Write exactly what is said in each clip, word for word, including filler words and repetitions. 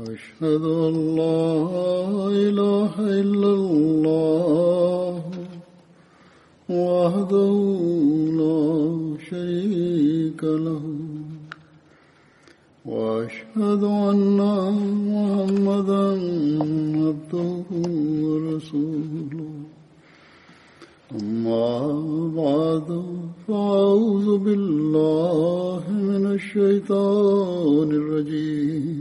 أشهد أن لا إله إلا الله وحده لا شريك له وأشهد أن محمدا عبده ورسوله أما بعد فأعوذ بالله من الشيطان الرجيم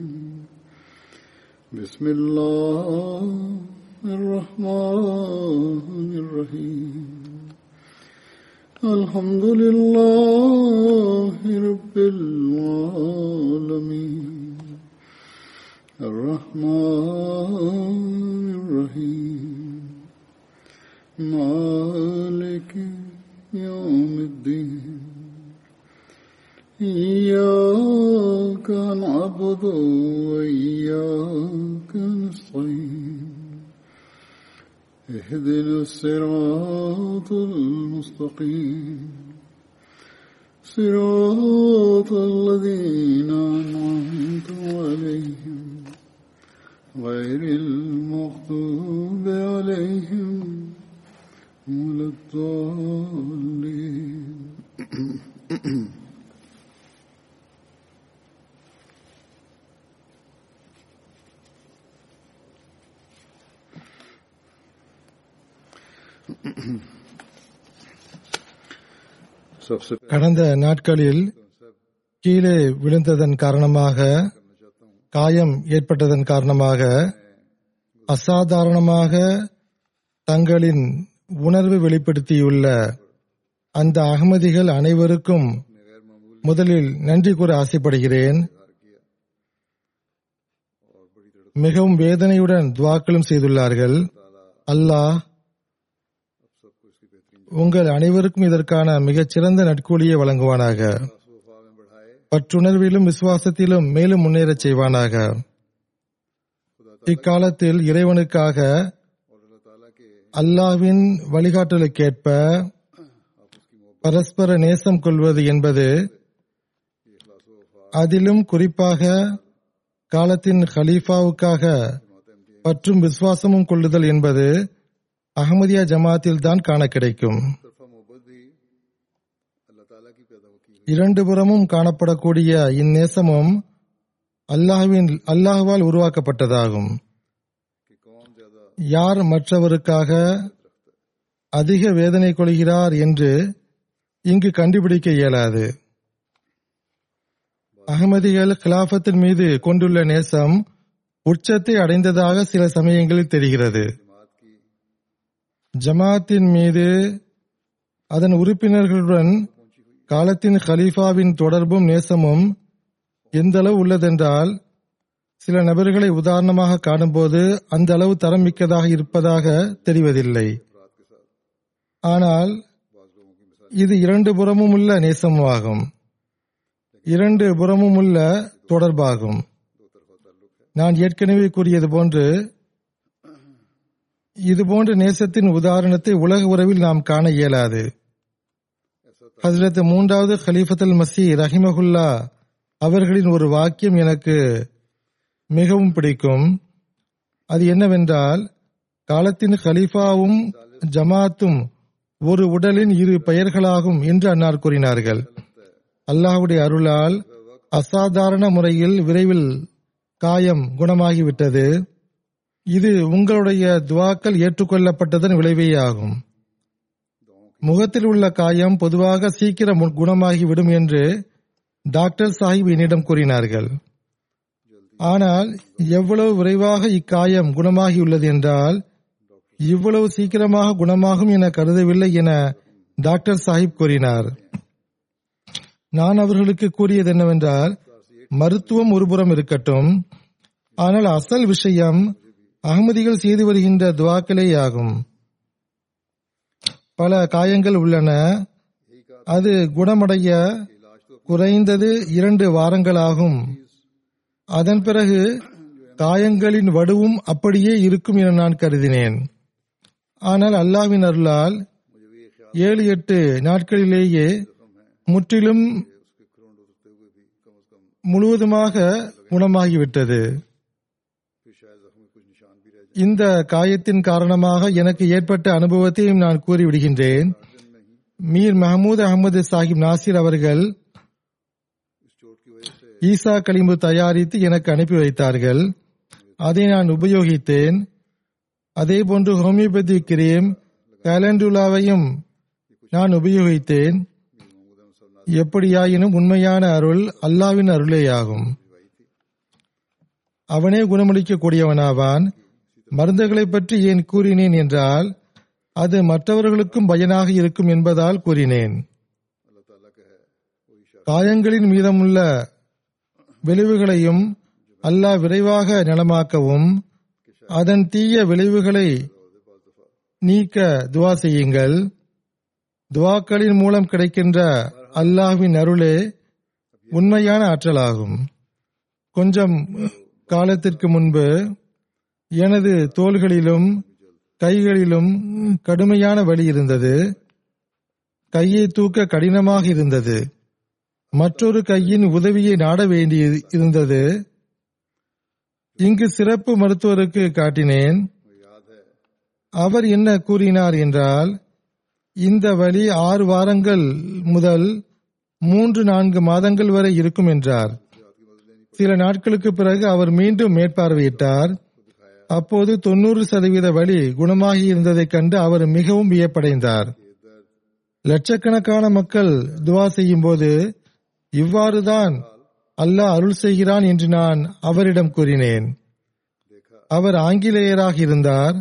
بسم الله الرحمن الرحيم الحمد لله رب العالمين الرحمن الرحيم مالك يوم الدين إياك نعبد وإياك نستعين اهدنا الصراط المستقيم صراط الذين أنعمت عليهم غير المغضوب عليهم ولا الضالين கடந்த நாட்களில் கீழே விழுந்ததன் காரணமாக, காயம் ஏற்பட்டதன் காரணமாக அசாதாரணமாக தங்களின் உணர்வு வெளிப்படுத்தியுள்ள அந்த அகமதிகள் அனைவருக்கும் முதலில் நன்றி கூற ஆசைப்படுகிறேன். மிகவும் வேதனையுடன் துவாக்களும் செய்துள்ளார்கள். அல்லாஹ் உங்கள் அனைவருக்கும் இதற்கான மிகச்சிறந்த நட்கூலியை வழங்குவானாக. பற்றுணர்விலும் விசுவாசத்திலும் மேலும் முன்னேறச் செய்வானாக. இக்காலத்தில் இறைவனுக்காக அல்லாஹ்வின் வழிகாட்டலுக்கேற்ப பரஸ்பர நேசம் கொள்வது என்பது, அதிலும் குறிப்பாக காலத்தின் ஹலீஃபாவுக்காக பற்றும் விசுவாசமும் கொள்ளுதல் என்பது அஹ்மதியா ஜமாத்தில் தான் காண கிடைக்கும். இரண்டு புறமும் காணப்படக்கூடிய இந்நேசமும் அல்லாஹ்வின் அல்லாஹ்வால் உருவாக்கப்பட்டதாகும். யார் மற்றவருக்காக அதிக வேதனை கொள்கிறார் என்று இங்கு கண்டுபிடிக்க இயலாது. அஹ்மதிகள் கிலாஃபத்தின் மீது கொண்டுள்ள நேசம் உச்சத்தை அடைந்ததாக சில சமயங்களில் தெரிகிறது. ஜமாத்தின் மீது அதன் உறுப்பினர்களுடன் காலத்தின் ஹலீஃபாவின் தொடர்பும் நேசமும் எந்த அளவு உள்ளதென்றால், சில நபர்களை உதாரணமாக காணும்போது அந்த அளவு தரம் மிக்கதாக இருப்பதாக தெரிவதில்லை. ஆனால் இது இரண்டு புறமும் உள்ள நேசமாகும், இரண்டு புறமும் உள்ள தொடர்பாகும். நான் ஏற்கனவே கூறியது போன்று இதுபோன்ற நேசத்தின் உதாரணத்தை உலக உறவில் நாம் காண இயலாது. ஹஸ்ரத் மூன்றாவது கலீஃபத்துல் மசீஹ் ரஹிமஹுல்லா அவர்களின் ஒரு வாக்கியம் எனக்கு மிகவும் பிடிக்கும். அது என்னவென்றால், காலத்தின் கலீஃபாவும் ஜமாத்தும் ஒரு உடலின் இரு பெயர்களாகும் என்று அன்னார் கூறினார்கள். அல்லாஹ்வுடைய அருளால் அசாதாரண முறையில் விரைவில் காயம் குணமாகிவிட்டது. இது உங்களுடைய துவாக்கள் ஏற்றுக்கொள்ளப்பட்டதன் விளைவேயாகும். முகத்தில் உள்ள காயம் பொதுவாக சீக்கிரம் குணமாகிவிடும் என்று டாக்டர் சாஹிப் என்னிடம் கூறினார்கள். ஆனால் எவ்வளவு விரைவாக இக்காயம் குணமாகியுள்ளது என்றால், இவ்வளவு சீக்கிரமாக குணமாகும் என கருதவில்லை என டாக்டர் சாஹிப் கூறினார். நான் அவர்களுக்கு கூறியது என்னவென்றால், மருத்துவம் ஒருபுறம் இருக்கட்டும், ஆனால் அசல் விஷயம் அஹ்மதிகள் செய்து வருகின்ற துவாக்களேயாகும். பல காயங்கள் உள்ளன, அது குணமடைய குறைந்தது இரண்டு வாரங்களாகும். அதன் பிறகு காயங்களின் வடுவும் அப்படியே இருக்கும் என நான் கருதினேன். ஆனால் அல்லாஹ்வின் அருளால் ஏழு எட்டு நாட்களிலேயே முற்றிலும் முழுவதுமாக குணமாகிவிட்டது. இந்த காயத்தின் காரணமாக எனக்கு ஏற்பட்ட அனுபவத்தையும் நான் கூறிவிடுகின்றேன். மீர் மஹமூத் அகமது சாஹிப் நாசிர் அவர்கள் ஈசா களிம்பு தயாரித்து எனக்கு அனுப்பி வைத்தார்கள். அதை நான் உபயோகித்தேன். அதே போன்று ஹோமியோபதி கிரீம் கேலண்டுலாவையும் நான் உபயோகித்தேன். எப்படியாயினும் உண்மையான அருள் அல்லாவின் அருளேயாகும். அவனே குணமளிக்கக்கூடியவனாவான். மருந்துகளை பற்றி ஏன் கூறினேன் என்றால், அது மற்றவர்களுக்கும் பயனாக இருக்கும் என்பதால் கூறினேன். காயங்களின் மீதமுள்ள விளைவுகளையும் அல்லாஹ் விரைவாக நலமாக்கவும் அதன் தீய விளைவுகளை நீக்க துவா செய்யுங்கள். துவாக்களின் மூலம் கிடைக்கின்ற அல்லாஹ்வின் அருளே உண்மையான ஆற்றலாகும். கொஞ்சம் காலத்திற்கு முன்பு எனது தோள்களிலும் கைகளிலும் கடுமையான வலி இருந்தது. கையை தூக்க கடினமாக இருந்தது. மற்றொரு கையின் உதவியை நாட வேண்டி இருந்தது. இங்கு சிறப்பு மருத்துவருக்கு காட்டினேன். அவர் என்ன கூறினார் என்றால், இந்த வலி ஆறு வாரங்கள் முதல் மூன்று நான்கு மாதங்கள் வரை இருக்கும் என்றார். சில நாட்களுக்கு பிறகு அவர் மீண்டும் மேற்பார்வையிட்டார். அப்போது தொன்னூறு சதவீத வலி குணமாகி இருந்ததை கண்டு அவர் மிகவும் வியப்படைந்தார். லட்சக்கணக்கான மக்கள் துவா செய்யும் போது இவ்வாறுதான் அல்லாஹ் அருள் செய்கிறான் என்று நான் அவரிடம் கூறினேன். அவர் ஆங்கிலேயராக இருந்தார்.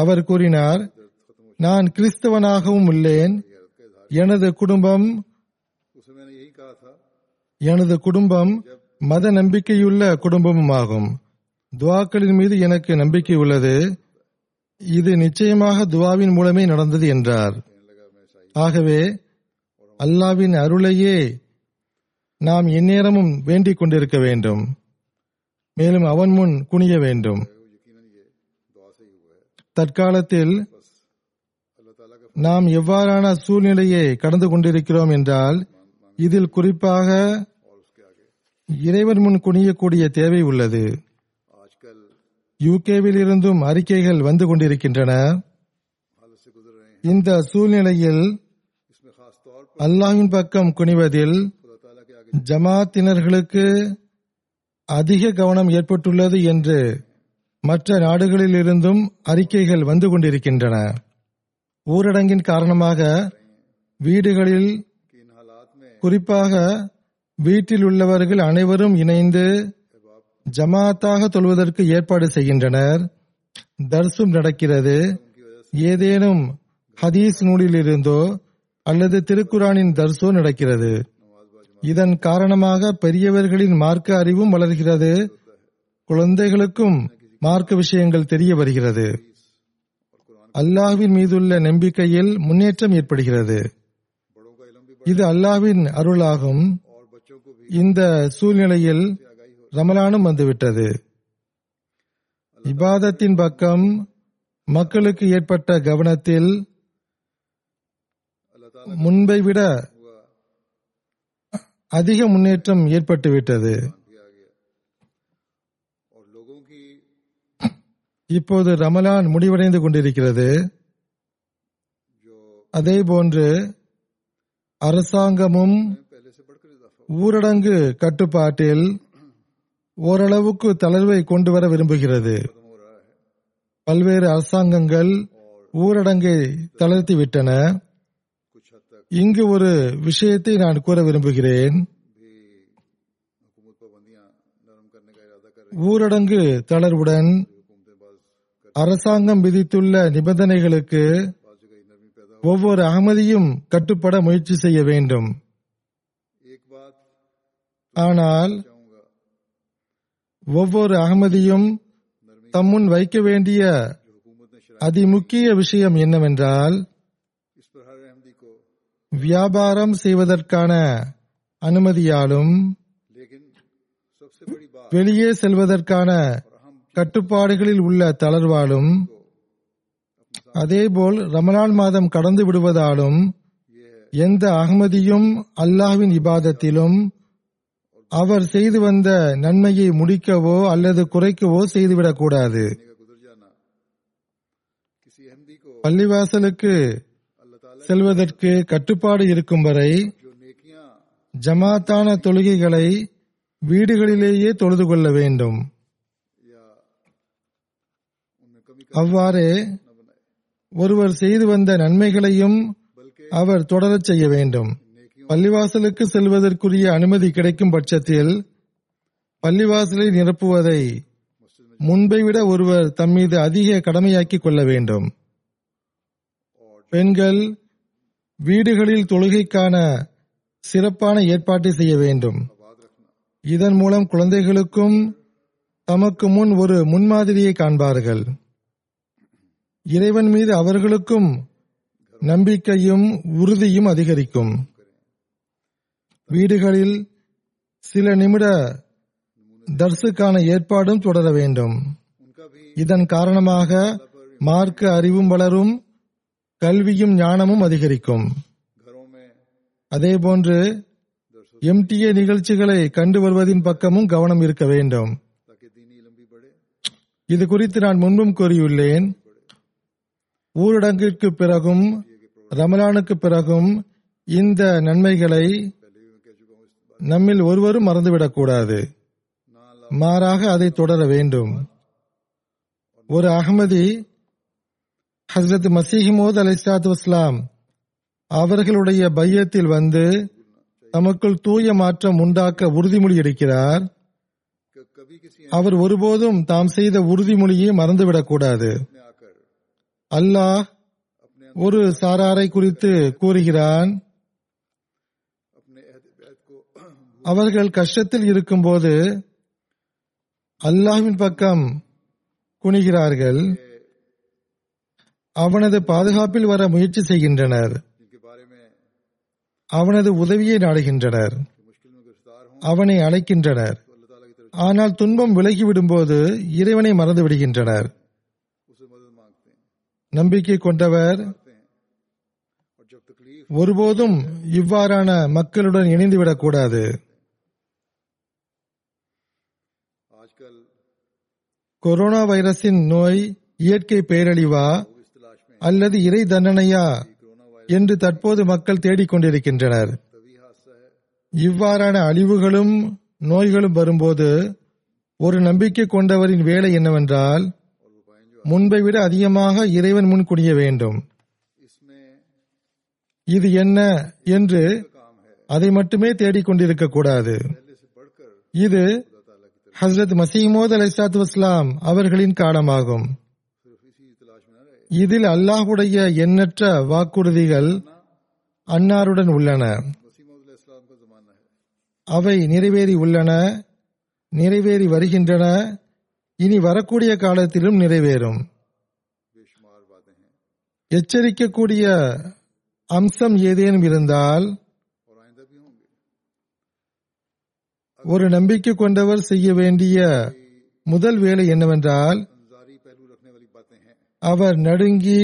அவர் கூறினார், நான் கிறிஸ்தவனாகவும் உள்ளேன். எனது குடும்பம் எனது குடும்பம் மத நம்பிக்கையுள்ள குடும்பமுமாகும். துவாக்களின் மீது எனக்கு நம்பிக்கை உள்ளது. இது நிச்சயமாக துவாவின் மூலமே நடந்தது என்றார். ஆகவே அல்லாவின் அருளையே நாம் எந்நேரமும் வேண்டிக் கொண்டிருக்க வேண்டும். மேலும் அவன் முன் குனிய வேண்டும். தற்காலத்தில் நாம் எவ்வாறான சூழ்நிலையை கடந்து கொண்டிருக்கிறோம் என்றால், இதில் குறிப்பாக இறைவன் முன் குனியக்கூடிய தேவை உள்ளது. யூகேவில் இருந்தும் அறிக்கைகள் வந்து கொண்டிருக்கின்றன. இந்த சூழ்நிலையில் அல்லாஹ்வின் பக்கம் குனிவதில் ஜமாத்தினர்களுக்கு அதிக கவனம் ஏற்பட்டுள்ளது என்று மற்ற நாடுகளில் இருந்தும் அறிக்கைகள் வந்து கொண்டிருக்கின்றன. ஊரடங்கின் காரணமாக வீடுகளில், குறிப்பாக வீட்டில் உள்ளவர்கள் அனைவரும் இணைந்து ஜமாத்தாக தொழுவதற்கு ஏற்பாடு செய்கின்றனர். தர்சும் நடக்கிறது. ஏதேனும் ஹதீஸ் நூலில் இருந்தோ அல்லது திருக்குரானின் தர்சோ நடக்கிறது. இதன் காரணமாக பெரியவர்களின் மார்க்க அறிவும் வளர்கிறது. குழந்தைகளுக்கும் மார்க்க விஷயங்கள் தெரிய வருகிறது. அல்லாஹ்வின் மீதுள்ள நம்பிக்கையில் முன்னேற்றம் ஏற்படுகிறது. இது அல்லாஹ்வின் அருளாகும். இந்த சூழ்நிலையில் ரமலானும் வந்துவிட்டது. இபாதத்தின் பக்கம் மக்களுக்கு ஏற்பட்ட கவனத்தில் முன்பை விட அதிக முன்னேற்றம் ஏற்பட்டுவிட்டது. இப்போது ரமலான் முடிவடைந்து கொண்டிருக்கிறது. அதே போன்று அரசாங்கமும் ஊரடங்கு கட்டுப்பாட்டில் ஓரளவுக்கு தளர்வை கொண்டு வர விரும்புகிறது. பல்வேறு அரசாங்கங்கள் ஊரடங்கை தளர்த்திவிட்டன. இங்கு ஒரு விஷயத்தை நான் கூற விரும்புகிறேன். ஊரடங்கு தளர்வுடன் அரசாங்கம் விதித்துள்ள நிபந்தனைகளுக்கு ஒவ்வொரு அகமதியும் கட்டுப்பட முயற்சி செய்ய வேண்டும். ஆனால் ஒவ்வொரு அகமதியும் தம்முன் வைக்க வேண்டிய அதிமுக்கிய விஷயம் என்னவென்றால், வியாபாரம் செய்வதற்கான அனுமதியாலும் வெளியே செல்வதற்கான கட்டுப்பாடுகளில் உள்ள தளர்வாலும் அதேபோல் ரமலான் மாதம் கடந்து விடுவதாலும் எந்த அகமதியும் அல்லாஹ்வின் இபாதத்திலும் அவர் செய்து வந்த நன்மையை முடிக்கவோ அல்லது குறைக்கவோ செய்துவிடக்கூடாது. பள்ளிவாசலுக்கு செல்வதற்கு கட்டுப்பாடு இருக்கும் வரை ஜமாத்தான தொழுகைகளை வீடுகளிலேயே தொழுது கொள்ள வேண்டும். அவ்வாறே ஒருவர் செய்து வந்த நன்மைகளையும் அவர் தொடரச் செய்ய வேண்டும். பள்ளிவாசலுக்கு செல்வதற்குரிய அனுமதி கிடைக்கும் பட்சத்தில் பள்ளிவாசலை நிரப்புவதை முன்பை விட ஒருவர் தம்மீது அதிக கடமையாக்கிக் கொள்ள வேண்டும். பெண்கள் வீடுகளில் தொழுகைக்கான சிறப்பான ஏற்பாட்டை செய்ய வேண்டும். இதன் மூலம் குழந்தைகளுக்கும் தமக்கு முன் ஒரு முன்மாதிரியை காண்பார்கள். இறைவன் மீது அவர்களுக்கும் நம்பிக்கையும் உறுதியும் அதிகரிக்கும். வீடுகளில் சில நிமிட தர்சுக்கான ஏற்பாடும் தொடர வேண்டும். இதன் காரணமாக மார்க்க அறிவும் வளரும், கல்வியும் ஞானமும் அதிகரிக்கும். அதேபோன்று எம்டிஏ நிகழ்ச்சிகளை கண்டு வருவதின் பக்கமும் கவனம் இருக்க வேண்டும். இது குறித்து நான் முன்பும் கூறியுள்ளேன். ஊரடங்கிற்கு பிறகும் ரமலானுக்கு பிறகும் இந்த நன்மைகளை நம்மில் ஒருவரும் மறந்துவிடக்கூடாது. மாறாக அதை தொடர வேண்டும். ஒரு அஹ்மதி ஹஸ்ரத் மசீஹ் மவ்ஊத் அலைஹிஸ்ஸலாத்து வஸ்ஸலாம் அவர்களுடைய பையத்தில் வந்து தமக்குள் தூய மாற்றம் உண்டாக்க உறுதிமொழி எடுக்கிறார். அவர் ஒருபோதும் தாம் செய்த உறுதிமொழியை மறந்துவிடக்கூடாது. அல்லாஹ் ஒரு சாராரை குறித்து கூறுகிறான், அவர்கள் கஷ்டத்தில் இருக்கும்போது அல்லாஹ்வின் பக்கம் குனிகிறார்கள், அவனது பாதுகாப்பில் வர முயற்சி செய்கின்றனர், அவனது உதவியை நாடுகின்றனர், அவனை அழைக்கின்றனர். ஆனால் துன்பம் விலகிவிடும் போது இறைவனை மறந்து விடுகின்றனர். நம்பிக்கை கொண்டவர் ஒருபோதும் இவ்வாறான மக்களுடன் இணைந்துவிடக்கூடாது. கொரோனா வைரஸின் நோய் இயற்கை பேரழிவா அல்லது இறை தண்டனையா என்று தற்போது மக்கள் தேடிக்கொண்டிருக்கின்றனர். இவ்வாறான அழிவுகளும் நோய்களும் வரும்போது ஒரு நம்பிக்கை கொண்டவரின் வேலை என்னவென்றால் முன்பை விட அதிகமாக இறைவன் முன் குடிய வேண்டும். இது என்ன என்று அதை மட்டுமே தேடிக்கொண்டிருக்க கூடாது. இது ஹஸ்ரத் மசீஹ் மவ்ஊத் அலைஹிஸ்ஸலாத்து வஸ்ஸலாம் அவர்களின் காலமாகும். இதில் அல்லாஹ்வுடைய எண்ணற்ற வாக்குறுதிகள் அன்னாருடன் உள்ளன. அவை நிறைவேறி உள்ளன, நிறைவேறி வருகின்றன, இனி வரக்கூடிய காலத்திலும் நிறைவேறும். எச்சரிக்கக்கூடிய அம்சம் ஏதேனும் இருந்தால் ஒரு நம்பிக்கை கொண்டவர் செய்ய வேண்டிய முதல் வேலை என்னவென்றால் அவர் நடுங்கி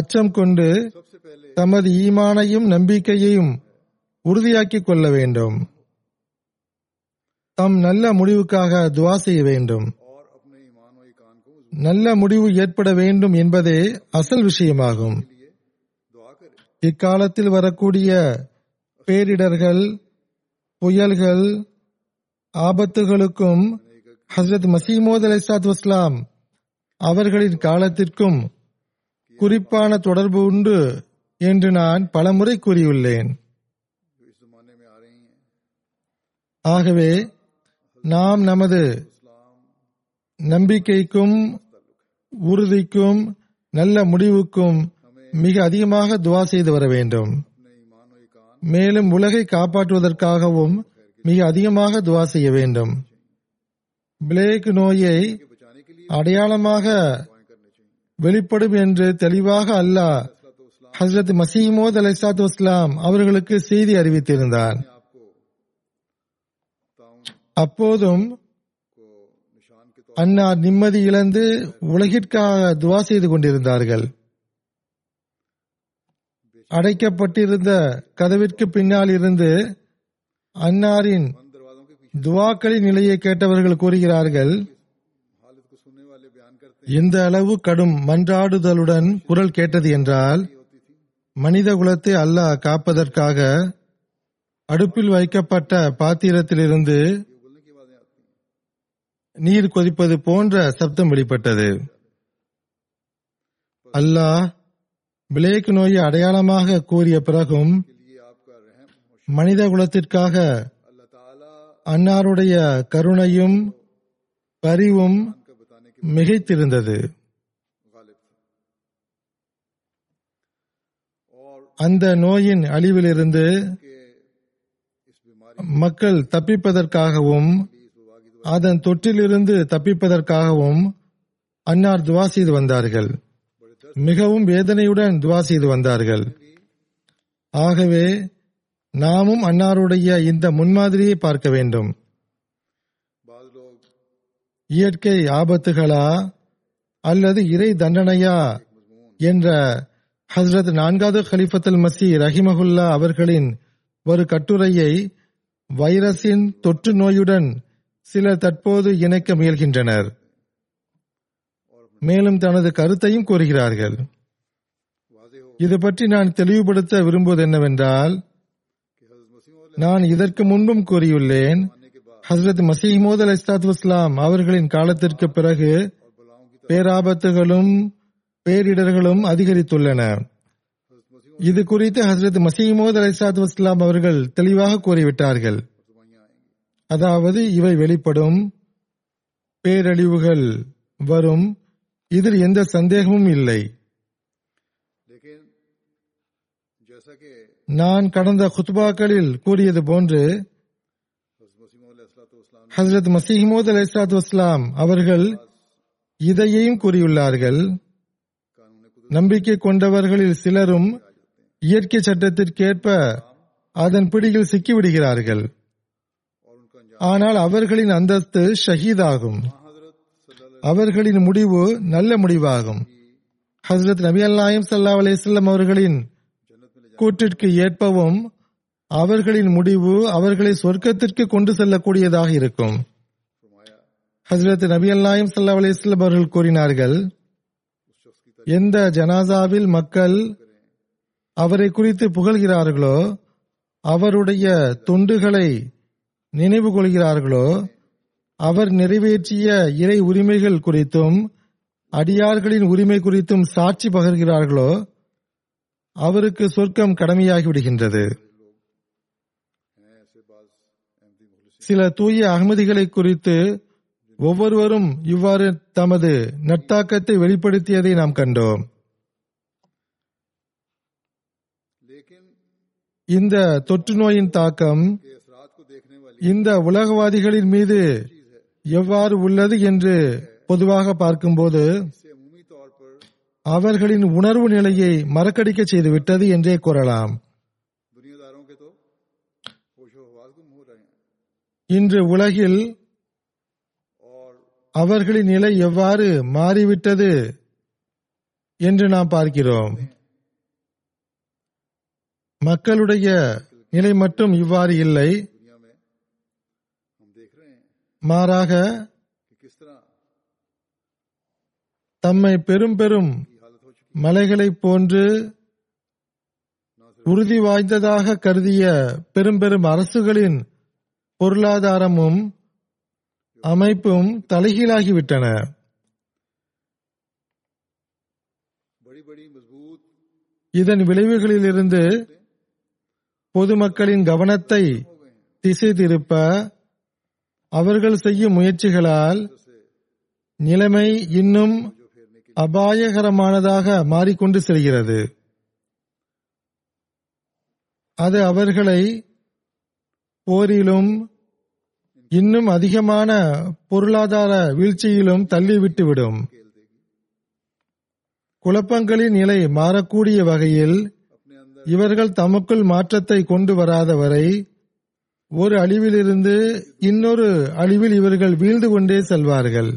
அச்சம் கொண்டு தமது ஈமானையும் நம்பிக்கையையும் உறுதியாக்கிக் கொள்ள வேண்டும். தம் நல்ல முடிவுக்காக துவா செய்ய வேண்டும். நல்ல முடிவு ஏற்பட வேண்டும் என்பதே அசல் விஷயமாகும். இக்காலத்தில் வரக்கூடிய பேரிடர்கள், புயல்கள், ஆபத்துகளுக்கும் ஹஸ்ரத் மசீஹ் மவ்ஊத் அலைஹிஸ்ஸலாத்து வஸ்ஸலாம் அவர்களின் காலத்திற்கும் குறிப்பான தொடர்பு உண்டு என்று நான் பலமுறை கூறியுள்ளேன். ஆகவே நாம் நமது நம்பிக்கைக்கும் உறுதிக்கும் நல்ல முடிவுக்கும் மிக அதிகமாக துவா செய்து வர வேண்டும். மேலும் உலகை காப்பாற்றுவதற்காகவும் மிக அதிகமாக துவா செய்ய வேண்டும். பிளேக் நோயை அடையாளமாக வெளிப்படும் என்று தெளிவாக அல்லாஹ் ஹஸ்ரத் மசீஹ் மவ்ஊத் அலைஹிஸ்ஸலாத்து வஸ்ஸலாம் அவர்களுக்கு செய்தி அறிவித்திருந்தார். அப்போதும் அன்னார் நிம்மதி இழந்து உலகிற்காக துவா செய்து கொண்டிருந்தார்கள். அடைக்கப்பட்டிருந்த கதவிற்கு பின்னால் இருந்து அன்னாரின் துவாக்களின் நிலையை கேட்டவர்கள் கூறுகிறார்கள், எந்த அளவு கடும் மன்றாடுதலுடன் குரல் கேட்டது என்றால், மனித குலத்தை அல்லாஹ் காப்பதற்காக அடுப்பில் வைக்கப்பட்ட பாத்திரத்திலிருந்து நீர் கொதிப்பது போன்ற சப்தம் வெளிப்பட்டது. அல்லாஹ் பிளேக் நோயை அடையாளமாக கூறிய பிறகும் மனித குலத்திற்காக அன்னாருடைய கருணையும் பரிவும் மிகைத்திருந்தது. அந்த நோயின் அழிவிலிருந்து மக்கள் தப்பிப்பதற்காகவும் அதன் தொற்றிலிருந்து தப்பிப்பதற்காகவும் அன்னார் துவா செய்து வந்தார்கள். மிகவும் வேதனையுடன் துவா செய்து வந்தார்கள். ஆகவே நாமும் அன்னாருடைய இந்த முன்மாதிரியை பார்க்க வேண்டும். இயற்கை ஆபத்துகளா அல்லது இறை தண்டனையா என்ற ஹஸ்ரத் நான்காவது கலீஃபத்துல் மசீஹ் ரஹிமஹுல்லா அவர்களின் ஒரு கட்டுரையை வைரஸின் தொற்று நோயுடன் சிலர் தற்போது இணைக்க முயல்கின்றனர். மேலும் தனது கருத்தையும் கூறுகிறார்கள். இது பற்றி நான் தெளிவுபடுத்த விரும்புவது என்னவென்றால், நான் இதற்கு முன்பும் கூறியுள்ளேன், ஹஸ்ரத் மசீஹ் மவ்ஊத் அலைஹிஸ்ஸலாத்து வஸ்ஸலாம் அவர்களின் காலத்திற்கு பிறகு பேராபத்துகளும் பேரிடர்களும் அதிகரித்துள்ளன. இது குறித்து ஹஸ்ரத் மசீஹ் மவ்ஊத் அலைஹிஸ்ஸலாத்து வஸ்ஸலாம் அவர்கள் தெளிவாக கூறிவிட்டார்கள். அதாவது, இவை வெளிப்படும், பேரழிவுகள் வரும், இதில் எந்த சந்தேகமும் இல்லை. நான் கடந்த குத்பாக்களில் கூறியது போன்று ஹஸ்ரத் மசீஹ் மவ்ஊத் அலைஹிஸ்ஸலாத்து வஸ்ஸலாம் அவர்கள் இதையும் கூறியுள்ளார்கள். நம்பிக்கை கொண்டவர்களில் சிலரும் இயற்கை சட்டத்திற்கேற்ப அதன் பிடியில் சிக்கிவிடுகிறார்கள். ஆனால் அவர்களின் அந்தஸ்து ஷஹீதாகும். அவர்களின் முடிவு நல்ல முடிவாகும். ஹஸ்ரத் நபி அல்லாஹிம் ஸல்லல்லாஹு அலைஹி வஸல்லம் அவர்களின் கூற்றிற்கு ஏற்பவும் அவர்களின் முடிவு அவர்களை சொர்க்கத்திற்கு கொண்டு செல்லக்கூடியதாக இருக்கும். ஹஸ்ரத் நபி அல்லாஹிம் ஸல்லல்லாஹு அலைஹி வஸல்லம் அவர்கள் கூறினார்கள், எந்த ஜனாசாவில் மக்கள் அவரை குறித்து புகழ்கிறார்களோ, அவருடைய தொண்டுகளை நினைவு கொள்கிறார்களோ, அவர் நிறைவேற்றிய இறை உரிமைகள் குறித்தும் அடியார்களின் உரிமை குறித்தும் சாட்சி பகர்கிறார்களோ, அவருக்கு சொர்க்கம் கடமையாகிவிடுகின்றது. சில தூய அகமதிகளை குறித்து ஒவ்வொருவரும் இவ்வாறு தமது நட்டாக்கத்தை வெளிப்படுத்தியதை நாம் கண்டோம். இந்த தொற்று நோயின் தாக்கம் இந்த உலகவாதிகளின் மீது எவ்வாறு உள்ளது என்று பொதுவாக பார்க்கும்போது அவர்களின் உணர்வு நிலையை மறக்கடிக்க செய்துவிட்டது என்றே கூறலாம். இன்று உலகில் அவர்களின் நிலை எவ்வாறு மாறிவிட்டது என்று நாம் பார்க்கிறோம். மக்களுடைய நிலை மட்டும் இவ்வாறு இல்லை, மாறாக தம்மை பெரும் பெரும் மலைகளைப் போன்று உறுதி வாய்ந்ததாக கருதிய பெரும் பெரும் அரசுகளின் பொருளாதாரமும் அமைப்பும் தலைகீழாகிவிட்டன. இதன் விளைவுகளிலிருந்து பொதுமக்களின் கவனத்தை திசை திருப்ப அவர்கள் செய்யும் முயற்சிகளால் நிலைமை இன்னும் அபாயகரமானதாக மாறிக்கொண்டு செல்கிறது. அது அவர்களை போரிலும் இன்னும் அதிகமான பொருளாதார வீழ்ச்சியிலும் தள்ளிவிட்டுவிடும். குழப்பங்களின் நிலை மாறக்கூடிய வகையில் இவர்கள் தமக்குள் மாற்றத்தை கொண்டு வராதவரை ஒரு அழிவிலிருந்து இன்னொரு அழிவில் இவர்கள் வீழ்ந்து கொண்டே செல்வார்கள்.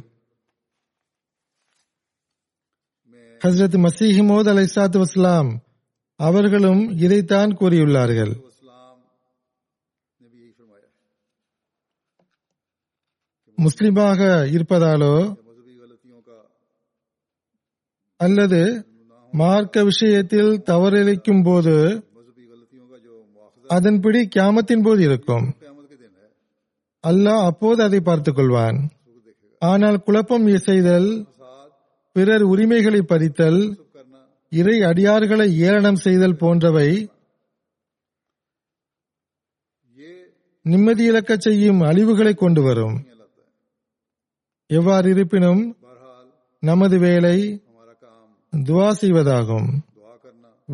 ஹஸ்ரத் மசீஹ் மவ்ஊத் அலைஹிஸ்ஸலாத்து வஸ்ஸலாம் அவர்களும் இதைத்தான் கூறியுள்ளார்கள். முஸ்லிமாக இருப்பதாலோ அல்லது மார்க்க விஷயத்தில் தவறிழைக்கும் போது அதன்படி கியாமத்தின் போது இருக்கும். அல்லாஹ் அப்போது அதை பார்த்துக் கொள்வான். ஆனால் குழப்பம் செய்தல், பிறர் உரிமைகளை பறித்தல், இறை அடியார்களை ஏளனம் செய்தல் போன்றவை நிம்மதியிழக்க செய்யும் அழிவுகளை கொண்டு வரும். எவ்வாறு இருப்பினும் நமது வேலை துவா செய்வதாகும்,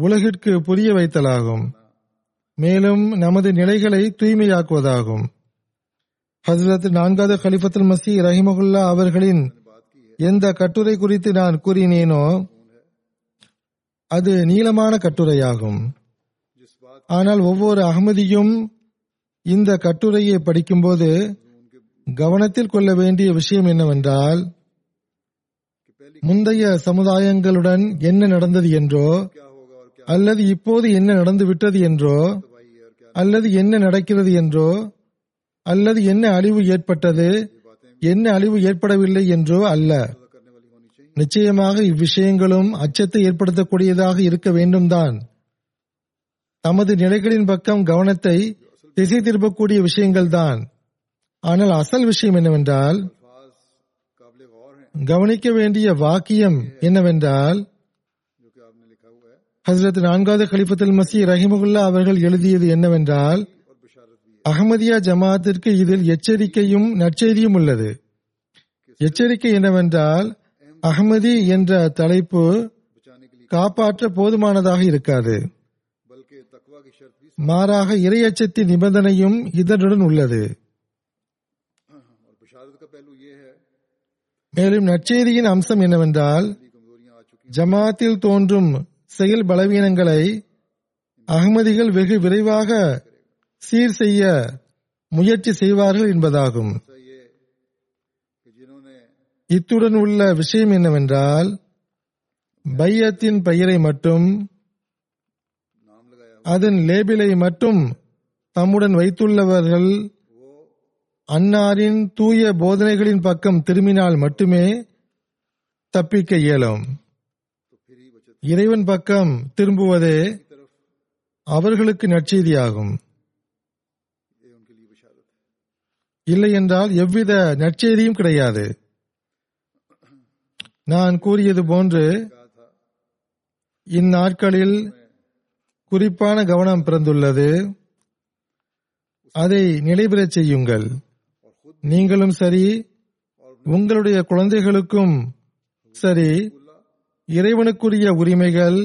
உலகிற்கு புரிய வைத்தலாகும், மேலும் நமது நிலைகளை தூய்மையாக்குவதாகும். ஹசரத் நான்காவது கலிஃபத்துல் மசி ரஹிமகுல்லா அவர்களின் எந்த கட்டுரை குறித்து நான் கூறினேனோ அது நீளமான கட்டுரையாகும். ஆனால் ஒவ்வொரு அகமதியும் இந்த கட்டுரையை படிக்கும்போது கவனத்தில் கொள்ள வேண்டிய விஷயம் என்னவென்றால், முந்தைய சமுதாயங்களுடன் என்ன நடந்தது என்றோ, அல்லது இப்போது என்ன நடந்துவிட்டது என்றோ, அல்லது என்ன நடக்கிறது என்றோ, அல்லது என்ன அழிவு ஏற்பட்டது, என்ன அழிவு ஏற்படவில்லை என்றோ அல்ல. நிச்சயமாக இவ்விஷயங்களும் அச்சத்தை ஏற்படுத்தக்கூடியதாக இருக்க வேண்டும் தான். தமது நிலைகளின் பக்கம் கவனத்தை திசை திருப்பக்கூடிய விஷயங்கள் தான். ஆனால் அசல் விஷயம் என்னவென்றால், கவனிக்க வேண்டிய வாக்கியம் என்னவென்றால், ஹசரத் நான்காவது கலிஃபத்துல் மசீஹ் ரஹிமகுல்லா அவர்கள் எழுதியது என்னவென்றால், அஹமதியா ஜமாஅத்திற்கு இதில் எச்சரிக்கையும் நற்செய்தியும் உள்ளது. எச்சரிக்கை என்னவென்றால், அஹ்மதி என்ற தலைப்பு காப்பாற்ற போதுமானதாக இருக்காது. மாறாக இறையச்சத்தின் நிபந்தனையும் இதனுடன் உள்ளது. மேலும் நற்செய்தியின் அம்சம் என்னவென்றால், ஜமாத்தில் தோன்றும் செயல் பலவீனங்களை அஹ்மதிகள் வெகு விரைவாக சீர் செய்ய முயற்சி செய்வார்கள் என்பதாகும். இத்துடன் உள்ள விஷயம் என்னவென்றால், பையத்தின் பெயரை மட்டும் அதன் லேபிளை மட்டும் தம்முடன் வைத்துள்ளவர்கள் அன்னாரின் தூய போதனைகளின் பக்கம் திரும்பினால் மட்டுமே தப்பிக்க இயலும். இறைவன் பக்கம் திரும்புவதே அவர்களுக்கு நற்செய்தியாகும். இல்லையென்றால் எவ்வித நற்செய்தியும் கிடையாது. நான் கூறியது போன்று இந்நாட்களில் குறிப்பான கவனம் பிறந்துள்ளது. அதை நிலைபெறச் செய்யுங்கள். நீங்களும் சரி, உங்களுடைய குழந்தைகளுக்கும் சரி, இறைவனுக்குரிய உரிமைகள்,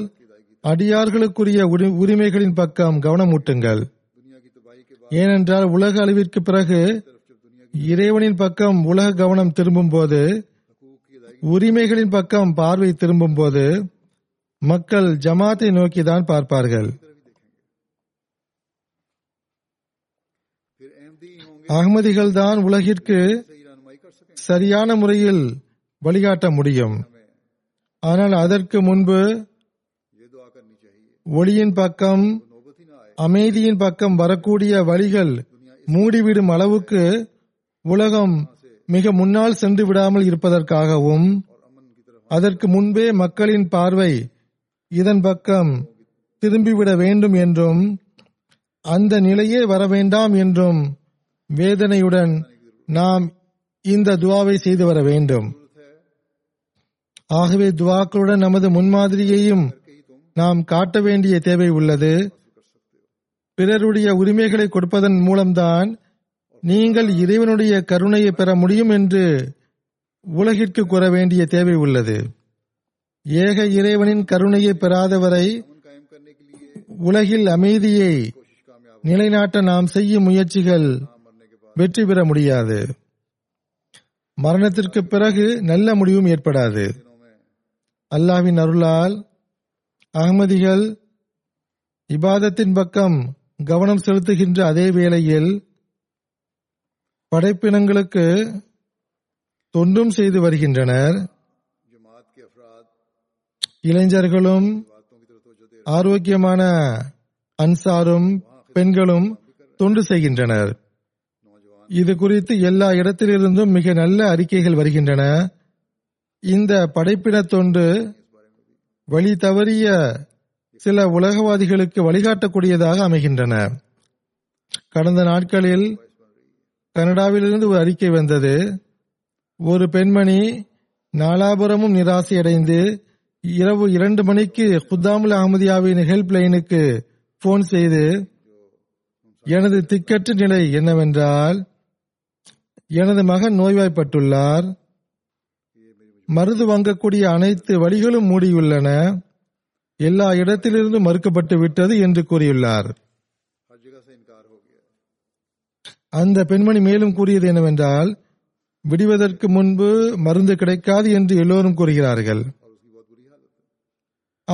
அடியார்களுக்குரிய உரிமைகளின் பக்கம் கவனம் ஊட்டுங்கள். ஏனென்றால் உலக அளவிற்கு பிறகு இறைவனின் பக்கம் உலக கவனம் திரும்பும் போது, உரிமைகளின் பக்கம் பார்வை திரும்பும் போது, மக்கள் ஜமாத்தை நோக்கிதான் பார்ப்பார்கள். அஹ்மதிகள் தான் உலகிற்கு சரியான முறையில் வழிகாட்ட முடியும். ஆனால் அதற்கு முன்பு ஒளியின் பக்கம், அமைதியின் பக்கம் வரக்கூடிய வழிகள் மூடிவிடும் அளவுக்கு உலகம் மிக முன்னால் சென்று விடாமல் இருப்பதற்காகவும், அதற்கு முன்பே மக்களின் பார்வை இதன் பக்கம் திரும்பிவிட வேண்டும் என்றும், அந்த நிலையே வர வேண்டாம் என்றும் வேதனையுடன் நாம் இந்த துவாவை செய்து வர வேண்டும். ஆகவே துவாக்களுடன் நமது முன்மாதிரியையும் நாம் காட்ட வேண்டிய தேவை உள்ளது. பிறருடைய உரிமைகளை கொடுப்பதன் மூலம்தான் நீங்கள் இறைவனுடைய கருணையை பெற முடியும் என்று உலகிற்கு கூற வேண்டிய தேவை உள்ளது. ஏக இறைவனின் கருணையை பெறாதவரை உலகில் அமைதியை நிலைநாட்ட நாம் செய்யும் முயற்சிகள் வெற்றி பெற முடியாது. மரணத்திற்கு பிறகு நல்ல முடிவும் ஏற்படாது. அல்லாஹ்வின் அருளால் அஹ்மதிகள் இபாதத்தின் பக்கம் கவனம் செலுத்துகின்ற அதே வேளையில் படைப்பினங்களுக்கு தொண்டும் செய்து வருகின்றனர். இளைஞர்களும் ஆரோக்கியமான அன்சாரும் பெண்களும் தொண்டு செய்கின்றனர். இது குறித்து எல்லா இடத்திலிருந்தும் மிக நல்ல அறிக்கைகள் வருகின்றன. இந்த படைப்பின தொண்டு வழி தவறிய சில உலகவாதிகளுக்கு வழிகாட்டக்கூடியதாக அமைகின்றன. கடந்த நாட்களில் கனடாவிலிருந்து ஒரு அறிக்கை வந்தது. ஒரு பெண்மணி நாலாபுரமும் நிராசையடைந்து இரவு இரண்டு மணிக்கு குத்தாமுல் அஹமதியாவின் ஹெல்ப்லைனுக்கு போன் செய்து, எனது திக்கற்ற நிலை என்னவென்றால் எனது மகன் நோய்வாய்ப்பட்டுள்ளார், மருந்து வாங்கக்கூடிய அனைத்து வழிகளும் மூடியுள்ளன, எல்லா இடத்திலிருந்து மறுக்கப்பட்டு விட்டது என்று கூறியுள்ளார். அந்த பெண்மணி மேலும் கூறியது என்னவென்றால், விடுவதற்கு முன்பு மருந்து கிடைக்காது என்று எல்லோரும் கூறுகிறார்கள்,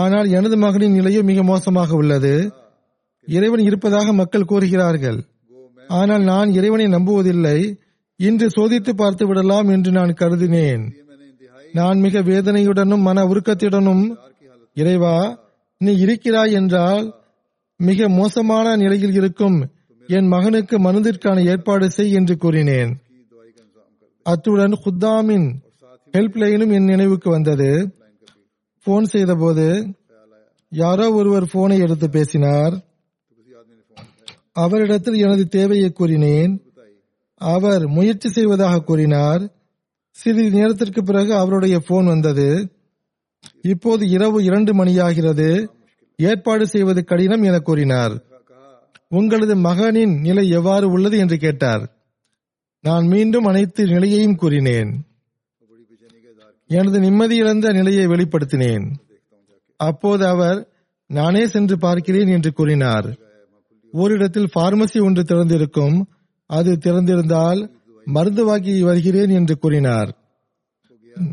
ஆனால் எனது மகனின் நிலையோ மிக மோசமாக உள்ளது. இறைவன் இருப்பதாக மக்கள் கூறுகிறார்கள், ஆனால் நான் இறைவனை நம்புவதில்லை. இன்று சோதித்து பார்த்து விடலாம் என்று நான் கருதினேன். நான் மிக வேதனையுடனும் மன உருக்கத்துடனும், இறைவா நீ இருக்கிறாய் என்றால் மிக மோசமான நிலையில் இருக்கும் என் மகனுக்கு மருந்திற்கான ஏற்பாடு செய் என்று கூறினேன். அத்துடன் குத்தாமின் ஹெல்ப்லைனும் என் நினைவுக்கு வந்தது. போன் செய்தபோது யாரோ ஒருவர் போனை எடுத்து பேசினார். அவரிடத்தில் எனது தேவையை கூறினேன். அவர் முயற்சி செய்வதாக கூறினார். சிறிது நேரத்திற்கு பிறகு அவருடைய போன் வந்தது. இப்போது இரவு இரண்டு மணியாகிறது, ஏற்பாடு செய்வது கடினம் என கூறினார். உங்களது மகனின் நிலை எவ்வாறு உள்ளது என்று கேட்டார். நான் மீண்டும் அனைத்து நிலையையும் கூறினேன். எனது நிம்மதியிழந்த நிலையை வெளிப்படுத்தினேன். அப்போது அவர் நானே சென்று பார்க்கிறேன் என்று கூறினார். ஓரிடத்தில் பார்மசி ஒன்று திறந்திருக்கும், அது திறந்திருந்தால் மருந்து வாங்கி வருகிறேன் என்று கூறினார்.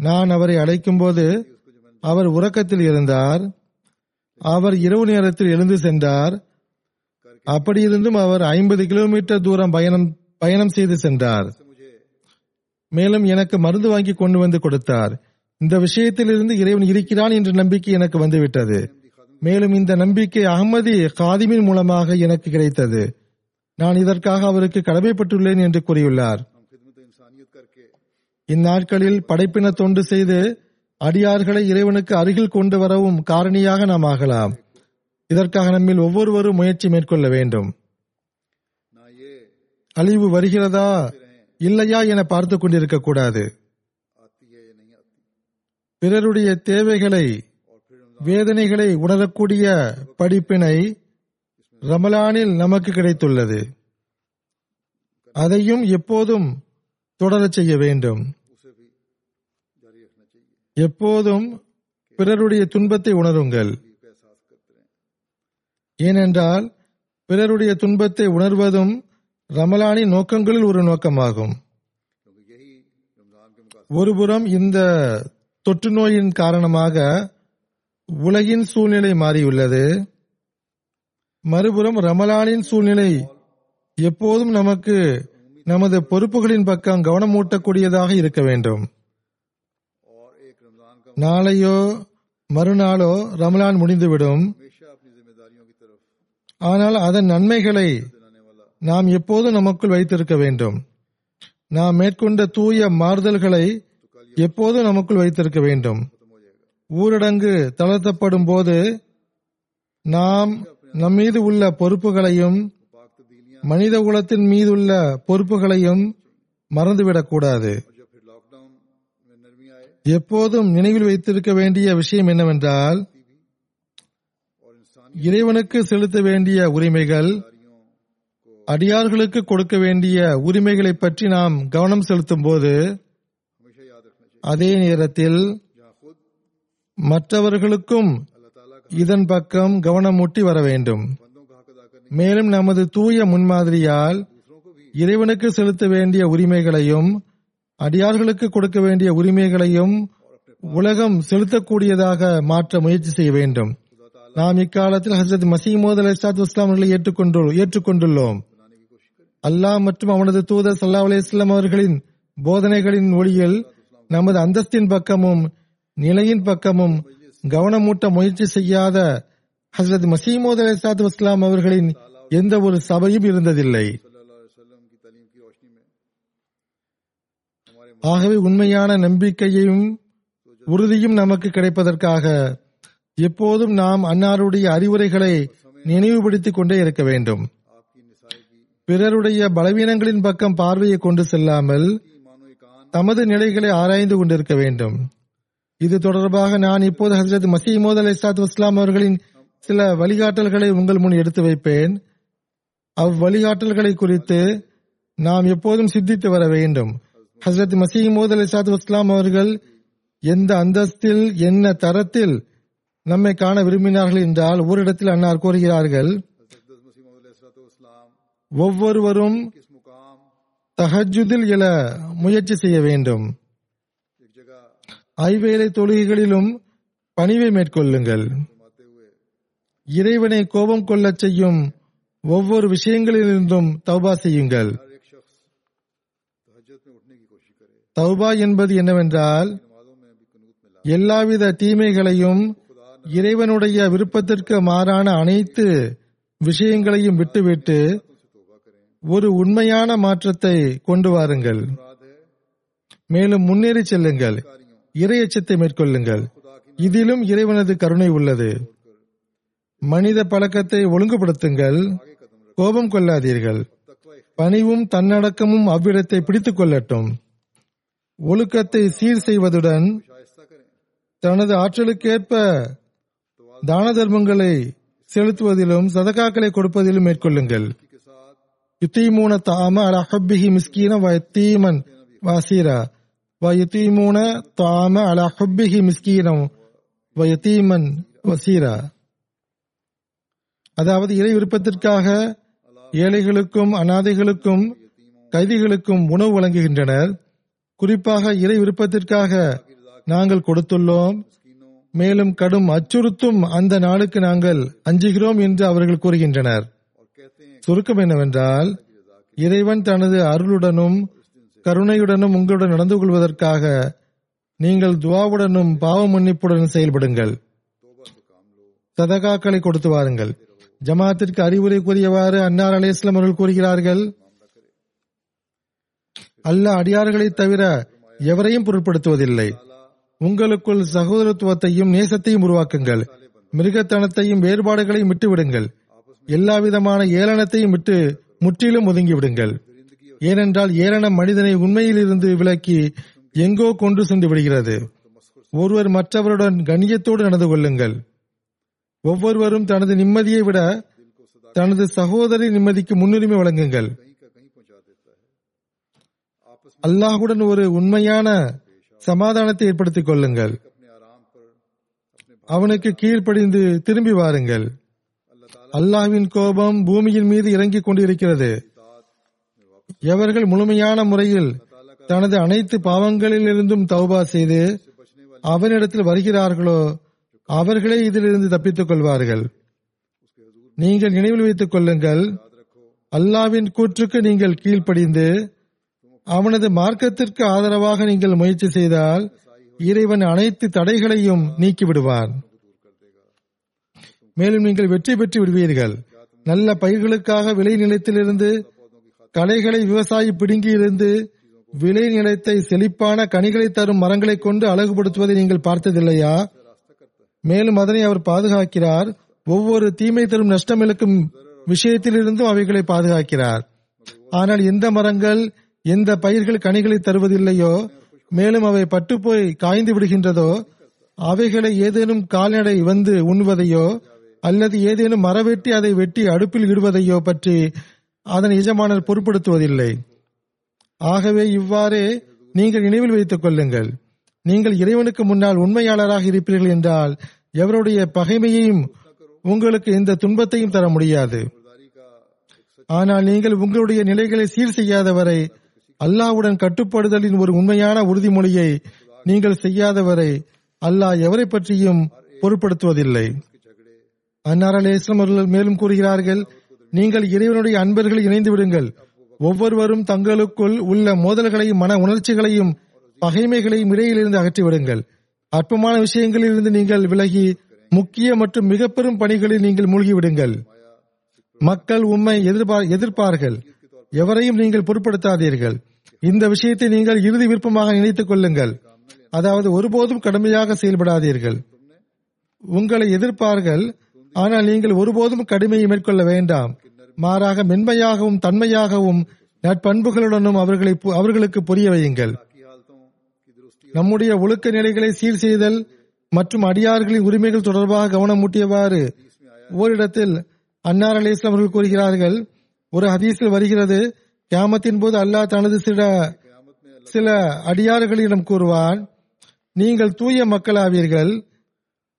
நான் அவரை அழைக்கும் போது அவர் உறக்கத்தில் இருந்தார். அவர் இரவு நேரத்தில் எழுந்து சென்றார். அப்படியிருந்தும் அவர் ஐம்பது கிலோமீட்டர் தூரம் பயணம் பயணம் செய்து சென்றார். மேலும் எனக்கு மருந்து வாங்கி கொண்டு வந்து கொடுத்தார். இந்த விஷயத்திலிருந்து இறைவன் இருக்கிறான் என்ற நம்பிக்கை எனக்கு வந்துவிட்டது. மேலும் இந்த நம்பிக்கை அகமதி காதிமின் மூலமாக எனக்கு கிடைத்தது. நான் இதற்காக அவருக்கு கடமைப்பட்டுள்ளேன் என்று கூறியுள்ளார். இந்நாட்களில் படைப்பின தொண்டு செய்து அடியார்களை இறைவனுக்கு அருகில் கொண்டு வரவும் காரணியாக நாம் ஆகலாம். இதற்காக நம்மில் ஒவ்வொருவரும் முயற்சி மேற்கொள்ள வேண்டும். அழிவு வருகிறதா இல்லையா என பார்த்து கொண்டிருக்க கூடாது. பிறருடைய தேவைகளை வேதனைகளை உணரக்கூடிய படிப்பினை ரமலானில் நமக்கு கிடைத்துள்ளது. அதையும் எப்போதும் தொடர செய்ய வேண்டும். எப்போதும் பிறருடைய துன்பத்தை உணருங்கள். ஏனென்றால் பிறருடைய துன்பத்தை உணர்வதும் ரமலானின் நோக்கங்களில் ஒரு நோக்கமாகும். ஒருபுறம் இந்த தொற்று நோயின் காரணமாக உலகின் சூழ்நிலை மாறியுள்ளது. மறுபுறம் ரமலானின் சூழ்நிலை எப்போதும் நமக்கு நமது பொறுப்புகளின் பக்கம் கவனம் ஊட்டக்கூடியதாக இருக்க வேண்டும். நாளையோ மறுநாளோ ரமலான் முடிந்துவிடும். ஆனால் அதன் நன்மைகளை நாம் எப்போதும் நமக்குள் வைத்திருக்க வேண்டும். நாம் மேற்கொண்ட தூய மாறுதல்களை எப்போதும் நமக்குள் வைத்திருக்க வேண்டும். ஊரடங்கு தளர்த்தப்படும் போது நாம் நம்மீது உள்ள பொறுப்புகளையும் மனித குலத்தின் மீது உள்ள பொறுப்புகளையும் மறந்துவிடக்கூடாது. எப்போதும் நினைவில் வைத்திருக்க வேண்டிய விஷயம் என்னவென்றால், இறைவனுக்கு செலுத்த வேண்டிய உரிமைகள், அடியார்களுக்கு கொடுக்க வேண்டிய உரிமைகளை பற்றி நாம் கவனம் செலுத்தும் போது, அதே நேரத்தில் மற்றவர்களுக்கும் இதன் பக்கம் கவனமூட்டி வர வேண்டும். மேலும் நமது தூய முன்மாதிரியால் இறைவனுக்கு செலுத்த வேண்டிய உரிமைகளையும் அடியார்களுக்கு கொடுக்க வேண்டிய உரிமைகளையும் உலகம் செலுத்தக்கூடியதாக மாற்ற முயற்சி செய்ய வேண்டும். நாம் இக்காலத்தில் ஹசரத் மசீஹ் மவ்ஊத் அலைஹிஸ்ஸலாத்து வஸ்ஸலாம் அவர்களை ஏற்றுக்கொண்டுள்ளோம். அல்லாஹ் மற்றும் அவனது தூதர் ஸல்லல்லாஹு அலைஹி வஸல்லம் அவர்களின் போதனைகளின் ஒளியில் நமது அந்தஸ்தின் பக்கமும் நிலையின் பக்கமும் கவனமூட்ட முயற்சி செய்யாத ஹசரத் மசீஹ் மவ்ஊத் அலைஹிஸ்ஸலாத்து வஸ்ஸலாம் அவர்களின் எந்த ஒரு சபையும் இருந்ததில்லை. ஆகவே உண்மையான நம்பிக்கையும் உறுதியும் நமக்கு கிடைப்பதற்காக எப்போதும் நாம் அன்னாருடைய அறிவுரைகளை நினைவுபடுத்திக் கொண்டே இருக்க வேண்டும். பிறருடைய பலவீனங்களின் பக்கம் பார்வையை கொண்டு செல்லாமல் தமது நிலைகளை ஆராய்ந்து கொண்டிருக்க வேண்டும். இது தொடர்பாக நான் இப்போது ஹசரத் மசீஹ் மவ்ஊத் அலைஹிஸ்ஸலாத்து வஸ்ஸலாம் அவர்களின் சில வழிகாட்டல்களை உங்கள் முன் எடுத்து வைப்பேன். அவ்வழிகாட்டல்களை குறித்து நாம் எப்போதும் சிந்தித்து வர வேண்டும். ஹசரத் மசீஹ் மவ்ஊத் அலைஹிஸ்ஸலாத்து வஸ்ஸலாம் அவர்கள் எந்த அந்தஸ்தில் என்ன தரத்தில் நம்மை காண விரும்பினார்கள் என்றால் ஓரிடத்தில் அன்னார் கூறுகிறார்கள், ஒவ்வொருவரும் தஹஜ்ஜுதில் எழ முயற்சி செய்ய வேண்டும், ஐவேளை தொழுகைகளிலும் பணிவை மேற்கொள்ளுங்கள், இறைவனை கோபம் கொள்ள செய்யும் ஒவ்வொரு விஷயங்களிலிருந்தும் தௌபா செய்யுங்கள். தௌபா என்பது என்னவென்றால் எல்லாவித தீமைகளையும் இறைவனுடைய விருப்பத்திற்கு மாறான அனைத்து விஷயங்களையும் விட்டுவிட்டு ஒரு உண்மையான மாற்றத்தை கொண்டு வாருங்கள், மேலும் முன்னேறி செல்லுங்கள், இறையச்சத்தை மேற்கொள்ளுங்கள், இதிலும் இறைவனது கருணை உள்ளது, மனித பழக்கத்தை ஒழுங்குபடுத்துங்கள், கோபம் கொள்ளாதீர்கள், பணிவும் தன்னடக்கமும் அவ்விடத்தை பிடித்துக் கொள்ளட்டும், ஒழுக்கத்தை சீர் செய்வதுடன் தனது ஆற்றலுக்கேற்ப தான தர்மங்களை செலுத்துவதிலும் சதகாக்களை கொடுப்பதிலும் மேற்கொள்ளுங்கள். யுத்தீமூன தாம அலஹபிஹி மிஸ்கீன வயத்தீமன் வாசீரா வயத்தீமூன தாம அலஹபிஹி மிஸ்கீனம் வயத்தீமன் வசீரா. அதாவது இறை விருப்பத்திற்காக ஏழைகளுக்கும் அனாதைகளுக்கும் கைதிகளுக்கும் உணவு வழங்குகின்றனர். குறிப்பாக இறை விருப்பத்திற்காக நாங்கள் கொடுத்துள்ளோம், மேலும் கடும் அச்சுறுத்தும் அந்த நாளுக்கு நாங்கள் அஞ்சுகிறோம் என்று அவர்கள் கூறுகின்றனர். சுருக்கம் என்னவென்றால், இறைவன் தனது அருளுடனும் கருணையுடனும் உங்களுடன் நடந்து கொள்வதற்காக நீங்கள் துவாவுடனும் பாவ மன்னிப்புடனும் செயல்படுங்கள், சதகாக்களை கொடுத்து வாருங்கள். ஜமாத்திற்கு அறிவுரை கூறியவாறு அன்னார் அலைஹிஸ்ஸலாம் அவர்கள் கூறுகிறார்கள், அல்லாஹ் அடியார்களை தவிர எவரையும் பொருட்படுத்துவதில்லை. உங்களுக்குள் சகோதரத்துவத்தையும் நேசத்தையும் உருவாக்குங்கள், மிருகத்தனத்தையும் வேறுபாடுகளையும் விட்டுவிடுங்கள், எல்லாவிதமான ஏளனத்தையும் விட்டு முற்றிலும் ஒதுங்கிவிடுங்கள். ஏனென்றால் ஏளனம் மனிதனை உண்மையிலிருந்து விலக்கி எங்கோ கொண்டு சென்று விடுகிறது. ஒருவர் மற்றவருடன் கண்ணியத்தோடு நடந்து கொள்ளுங்கள். ஒவ்வொருவரும் தனது நிம்மதியை விட தனது சகோதரி நிம்மதிக்கு முன்னுரிமை வழங்குங்கள். அல்லாஹுடன் ஒரு உண்மையான சமாதானத்தை ஏற்படுத்திக் கொள்ளுங்கள். அவனுக்கு கீழ்ப்படிந்து திரும்பி வாருங்கள். அல்லாஹ்வின் கோபம் பூமியின் மீது இறங்கிக் கொண்டிருக்கிறது. எவர்கள் முழுமையான முறையில் தனது அனைத்து பாவங்களிலிருந்தும் தௌபா செய்து அவனிடத்தில் வருகிறார்களோ அவர்களே இதிலிருந்து தப்பித்துக் கொள்வார்கள். நீங்கள் நினைவில் வைத்துக் கொள்ளுங்கள், அல்லாஹ்வின் கூற்றுக்கு நீங்கள் கீழ்ப்படிந்து அவனது மார்க்கத்திற்கு ஆதரவாக நீங்கள் முயற்சி செய்தால் இறைவன் அனைத்து தடைகளையும் நீக்கிவிடுவான். மேலும் நீங்கள் வெற்றி பெற்று விடுவீர்கள். நல்ல பயிர்களுக்காக விளை நிலத்திலிருந்து களைகளை விவசாயி பிடுங்கியிருந்து விளை நிலத்தை செழிப்பான கனிகளை தரும் மரங்களை கொண்டு அழகுபடுத்துவதை நீங்கள் பார்த்ததில்லையா? மேலும் அதனை அவர் பாதுகாக்கிறார். ஒவ்வொரு தீமை தரும் நஷ்டம் இழக்கும் விஷயத்திலிருந்தும் அவைகளை பாதுகாக்கிறார். ஆனால் எந்த மரங்கள் எந்த பயிர்கள் கனிகளை தருவதில்லையோ, மேலும் அவை பட்டு போய் காய்ந்து விடுகின்றதோ, அவைகளை ஏதேனும் கால்நடை வந்து உண்ணுவதையோ அல்லது ஏதேனும் மரவெட்டி அதை வெட்டி அடுப்பில் இடுவதையோ பற்றி அதன் எஜமானர் பொருட்படுத்துவதில்லை. ஆகவே இவ்வாறே நீங்கள் நினைவில் வைத்துக் கொள்ளுங்கள். நீங்கள் இறைவனுக்கு முன்னால் உண்மையாளராக இருப்பீர்கள் என்றால் எவருடைய பகைமையையும் உங்களுக்கு எந்த துன்பத்தையும் தர முடியாது. ஆனால் நீங்கள் உங்களுடைய நிலைகளை சீர் செய்யாதவரை, அல்லாஹ்வுடன் கட்டுப்படுதலின் ஒரு உண்மையான உறுதிமொழியை நீங்கள் செய்யாதவரை அல்லாஹ் எவரை பற்றியும் பொருட்படுத்துவதில்லை. அன்னார் அலைஹிஸ்ஸலாம் அவர்கள் மேலும் கூறுகிறார்கள், நீங்கள் இறைவனுடைய அன்பர்களை இணைந்து விடுங்கள். ஒவ்வொருவரும் தங்களுக்குள் உள்ள மோதல்களையும் மன உணர்ச்சிகளையும் பகைமைகளையும் இடையிலிருந்து அகற்றிவிடுங்கள். அற்பமான விஷயங்களிலிருந்து நீங்கள் விலகி முக்கிய மற்றும் மிக பெரும் பணிகளில் நீங்கள் மூழ்கிவிடுங்கள். மக்கள் உம்மை எதிர்பார் எதிர்ப்பார்கள். எவரையும் நீங்கள் பொருட்படுத்தாதீர்கள். இந்த விஷயத்தை நீங்கள் இறுதி விருப்பமாக நினைத்துக் கொள்ளுங்கள். அதாவது ஒருபோதும் கடுமையாக செயல்படாதீர்கள். உங்களை எதிர்ப்பார்கள், ஆனால் நீங்கள் ஒருபோதும் கடுமையை மேற்கொள்ள வேண்டாம். மாறாக மென்மையாகவும் தன்மையாகவும் நட்பண்புகளுடனும் அவர்களை அவர்களுக்கு புரிய வையுங்கள். நம்முடைய ஒழுக்க நிலைகளை சீர் செய்தல் மற்றும் அடியார்களின் உரிமைகள் தொடர்பாக கவனம் ஊட்டியவாறு ஓரிடத்தில் அன்னார் அலி இஸ்லாம் அவர்கள் கூறுகிறார்கள், ஒரு ஹதீஸில் வருகிறது, கியாமத்தின் போது அல்லாஹ் தனது சில சில அடியார்களிடம் கூறுவான், நீங்கள் தூய மக்களாவீர்கள்,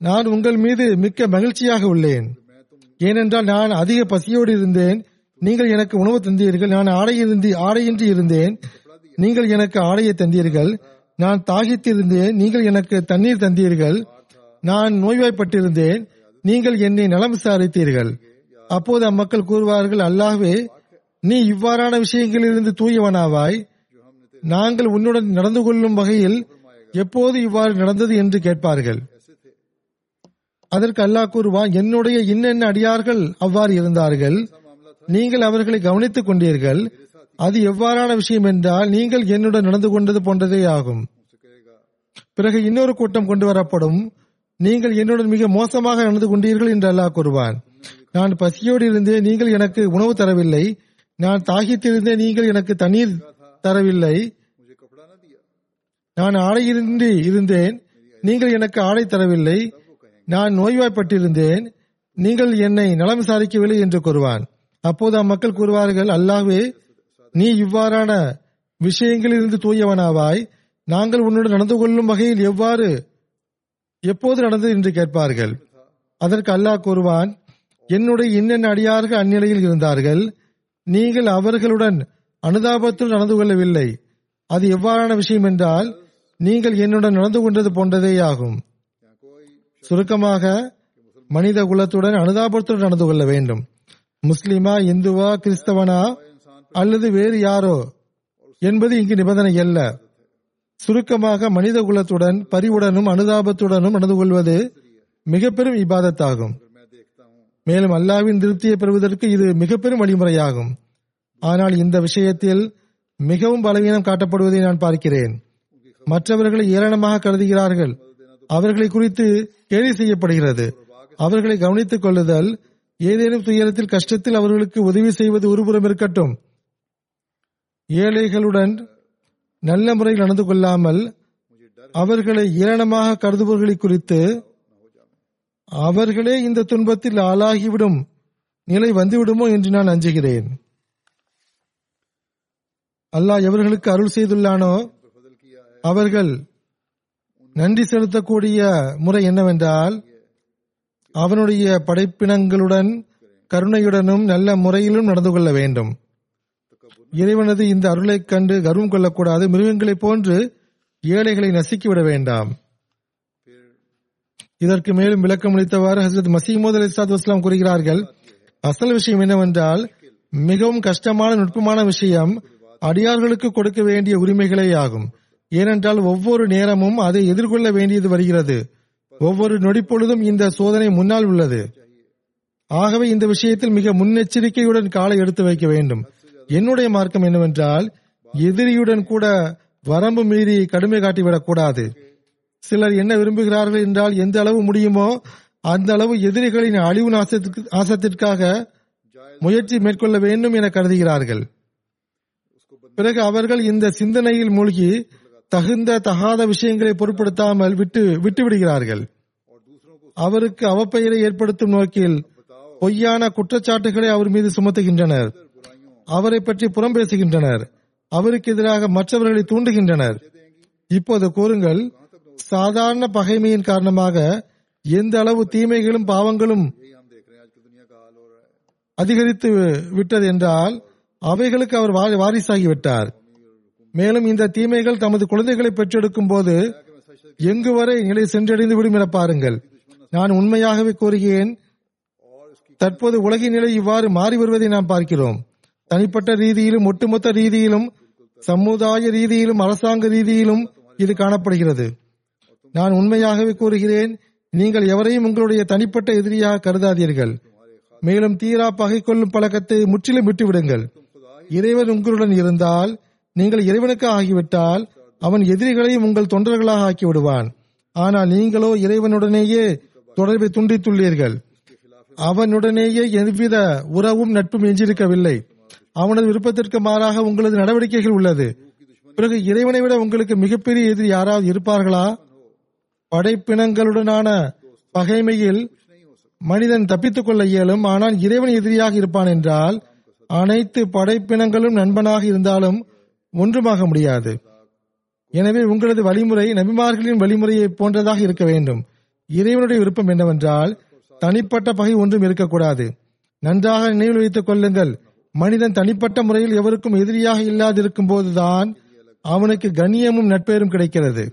நான் உங்கள் மீது மிக்க மகிழ்ச்சியாக உள்ளேன், ஏனென்றால் நான் அதிக பசியோடு இருந்தேன், நீங்கள் எனக்கு உணவு தந்தீர்கள், நான் ஆடையின்றி ஆடையின்றி இருந்தேன், நீங்கள் எனக்கு ஆடையை தந்தீர்கள், நான் தாகித்திருந்தேன், நீங்கள் எனக்கு தண்ணீர் தந்தீர்கள், நான் நோய்வாய்ப்பட்டிருந்தேன், நீங்கள் என்னை நலம் விசாரித்தீர்கள். அப்போது அம்மக்கள் கூறுவார்கள், அல்லாஹ்வே, நீ இவ்வாறான விஷயங்களிலிருந்து தூயவனாவாய், நாங்கள் உன்னுடன் நடந்து கொள்ளும் வகையில் எப்போது இவ்வாறு நடந்தது என்று கேட்பார்கள். அதற்கு அல்லாஹ் கூறுவான், என்னுடைய இன்னென்ன அடியார்கள் அவ்வாறு இருந்தார்கள், நீங்கள் அவர்களை கவனித்துக் கொண்டீர்கள், அது எவ்வாறான விஷயம் என்றால் நீங்கள் என்னுடன் நடந்து கொண்டது போன்றதே ஆகும். பிறகு இன்னொரு கூட்டம் கொண்டு வரப்படும், நீங்கள் என்னுடன் மிக மோசமாக நடந்து கொண்டீர்கள் என்று அல்லாஹ் கூறுவான். நான் பசியோடு இருந்தே நீங்கள் எனக்கு உணவு தரவில்லை, நான் தாகித்திருந்தே நீங்கள் எனக்கு தண்ணீர் தரவில்லை, நான் ஆடையின்றி இருந்தேன், நீங்கள் எனக்கு ஆடை தரவில்லை, நான் நோய்வாய்ப்பட்டிருந்தேன், நீங்கள் என்னை நலம் விசாரிக்கவில்லை என்று கூறுவான். அப்போது அம்மக்கள் கூறுவார்கள், அல்லாஹ்வே, நீ இவ்வாறான விஷயங்களிலிருந்து தூயவனாவாய், நாங்கள் உன்னுடன் நடந்து கொள்ளும் வகையில் எவ்வாறு எப்போது நடந்தது என்று கேட்பார்கள். அதற்கு அல்லாஹ் கூறுவான், என்னுடைய இன்னென்ன அடியார்கள் அந்நிலையில் இருந்தார்கள், நீங்கள் அவர்களுடன் அனுதாபத்தில் நடந்து கொள்ளவில்லை, அது எவ்வாறான விஷயம் என்றால் நீங்கள் என்னுடன் நடந்து கொண்டது போன்றதேயாகும். சுருக்கமாக, மனித குலத்துடன் அனுதாபத்துடன் நடந்து கொள்ள வேண்டும். முஸ்லிமா, இந்துவா, கிறிஸ்தவனா அல்லது வேறு யாரோ என்பது இங்கு நிபந்தனை அல்ல. சுருக்கமாக, மனித குலத்துடன் பரிவுடனும் அனுதாபத்துடனும் நடந்து கொள்வது மிக பெரும் இபாதத்தாகும். மேலும் அல்லாஹ்வின் திருப்தியை பெறுவதற்கு இது மிக பெரும் வழிமுறையாகும். ஆனால் இந்த விஷயத்தில் மிகவும் பலவீனம் காட்டப்படுவதை நான் பார்க்கிறேன். மற்றவர்களை ஏளனமாக கருதுகிறார்கள், அவர்களை குறித்து கேலி செய்யப்படுகிறது. அவர்களை கவனித்துக் கொள்ளுதல், ஏதேனும் துயரத்தில் கஷ்டத்தில் அவர்களுக்கு உதவி செய்வது ஒருபுறம் இருக்கட்டும், ஏழைகளுடன் நல்ல முறையில் நடந்து கொள்ளாமல் அவர்களை ஏளனமாக கருதுபவர்களை குறித்து அவர்களே இந்த துன்பத்தில் ஆளாகிவிடும் நிலை வந்துவிடுமோ என்று நான் அஞ்சுகிறேன். அல்லாஹ் எவர்களுக்கு அருள் செய்துள்ளானோ அவர்கள் நன்றி செலுத்தக்கூடிய முறை என்னவென்றால், அவனுடைய படைப்பினங்களுடன் கருணையுடனும் நல்ல முறையிலும் நடந்து கொள்ள வேண்டும். இறைவனது இந்த அருளை கண்டு கர்வம் கொள்ளக்கூடாது. மிருகங்களைப் போன்று ஏழைகளை நசுக்கிவிட வேண்டாம். இதற்கு மேலும் விளக்கம் அளித்தவாறு ஹசரத் மசீஹ் மவ்ஊத் அலைஹிஸ்ஸலாத்து வஸ்ஸலாம் கூறுகிறார்கள், அசல் விஷயம் என்னவென்றால் மிகவும் கஷ்டமான நுட்பமான விஷயம் அடியார்களுக்கு கொடுக்க வேண்டிய உரிமைகளே ஆகும். ஏனென்றால் ஒவ்வொரு நேரமும் அதை எதிர்கொள்ள வேண்டியது வருகிறது. ஒவ்வொரு நொடிப்பொழுதும் இந்த சோதனை முன்னால் உள்ளது. ஆகவே இந்த விஷயத்தில் மிக முன்னெச்சரிக்கையுடன் காலை எடுத்து வைக்க வேண்டும். என்னுடைய மார்க்கம் என்னவென்றால், எதிரியுடன் கூட வரம்பு மீறி கடுமை காட்டிவிடக்கூடாது. சிலர் என்ன விரும்புகிறார்கள் என்றால், எந்த அளவு முடியுமோ அந்த அளவு எதிரிகளின் அழிவு நாசத்திற்கு நாசத்திற்காக முயற்சி மேற்கொள்ள வேண்டும் என கருதுகிறார்கள். பிறகு அவர்கள் இந்த சிந்தனையில் மூழ்கி தகுந்த தகாத விஷயங்களை பொருட்படுத்தாமல் விட்டு விட்டுவிடுகிறார்கள். அவருக்கு அவப்பெயரை ஏற்படுத்தும் நோக்கில் பொய்யான குற்றச்சாட்டுகளை அவர் மீது சுமத்துகின்றனர். அவரை பற்றி புறம் பேசுகின்றனர். அவருக்கு எதிராக மற்றவர்களை தூண்டுகின்றனர். இப்போது கூறுங்கள், சாதாரண பகைமையின் காரணமாக எந்த அளவு தீமைகளும் பாவங்களும் அதிகரித்து விட்டது என்றால் அவைகளுக்கு அவர் வாரிசாகிவிட்டார். மேலும் இந்த தீமைகள் தமது குழந்தைகளை பெற்றெடுக்கும் போது எங்கு வரை நிலை சென்றடைந்து விடும் என பாருங்கள். நான் உண்மையாகவே கூறுகிறேன், தற்போது உலகின் நிலை இவ்வாறு மாறி வருவதை நாம் பார்க்கிறோம். தனிப்பட்ட ரீதியிலும் ஒட்டுமொத்த ரீதியிலும் சமுதாய ரீதியிலும் அரசாங்க ரீதியிலும் இது காணப்படுகிறது. நான் உண்மையாகவே கூறுகிறேன், நீங்கள் எவரையும் உங்களுடைய தனிப்பட்ட எதிரியாக கருதாதீர்கள். மேலும் தீரா பகை கொள்ளும் பழக்கத்தை முற்றிலும் விட்டுவிடுங்கள். இறைவன் உங்களுடன் இருந்தால், நீங்கள் இறைவனுக்கு ஆகிவிட்டால் அவன் எதிரிகளையும் உங்கள் தொண்டர்களாக ஆக்கிவிடுவான். ஆனால் நீங்களோ இறைவனுடனேயே தொடர்பை துண்டித்துள்ளீர்கள். அவனுடனேயே எவ்வித உறவும் நட்பும் எஞ்சியிருக்கவில்லை. அவனது விருப்பத்திற்கு மாறாக உங்களது நடவடிக்கைகள் உள்ளது. பிறகு இறைவனை விட உங்களுக்கு மிகப்பெரிய எதிரி யாராவது இருப்பார்களா? படைப்பினங்களுடனான பகைமையில் மனிதன் தப்பித்துக் கொள்ள இயலும். ஆனால் இறைவன் எதிரியாக இருப்பான் என்றால் அனைத்து படைப்பினங்களும் நண்பனாக இருந்தாலும் ஒன்றுமாக முடியாது. எனவே உங்களது வழிமுறை நபிமார்களின் வழிமுறையை போன்றதாக இருக்க வேண்டும். இறைவனுடைய விருப்பம் என்னவென்றால் தனிப்பட்ட பகை ஒன்றும் இருக்கக்கூடாது. நன்றாக நினைவில் வைத்துக் கொள்ளுங்கள், மனிதன் தனிப்பட்ட முறையில் எவருக்கும் எதிரியாக இல்லாதிருக்கும் போதுதான் அவனுக்கு கண்ணியமும் நட்பெயரும் கிடைக்கிறது.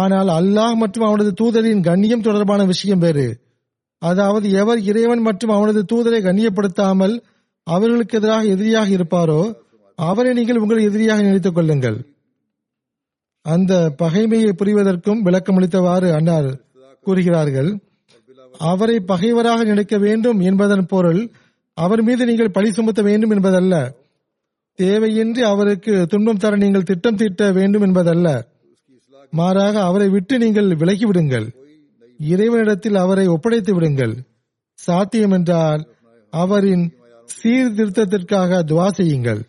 ஆனால் அல்லாஹ் மற்றும் அவனது தூதரின் கண்ணியம் தொடர்பான விஷயம் வேறு. அதாவது எவர் இறைவன் மற்றும் அவனது தூதரை கண்ணியப்படுத்தாமல் அவர்களுக்கு எதிராக எதிரியாக இருப்பாரோ அவரை நீங்கள் உங்கள் எதிரியாக நினைத்துக் கொள்ளுங்கள். அந்த பகைமையை புரிவதற்கும் விளக்கமளித்தவாறு அன்னார் கூறுகிறார்கள், அவரை பகைவராக நினைக்க வேண்டும் என்பதன் பொருள் அவர் மீது நீங்கள் பழி சுமத்த வேண்டும் என்பதல்ல, தேவையின்றி அவருக்கு துன்பம் தர நீங்கள் திட்டம் தீட்ட வேண்டும் என்பதல்ல, மாறாக அவரை விட்டு நீங்கள் விலகிவிடுங்கள், இறைவனிடத்தில் அவரை ஒப்படைத்து விடுங்கள். சாத்தியம் என்றால் அவரின் சீர்திருத்தத்திற்காக துவா செய்யுங்கள்.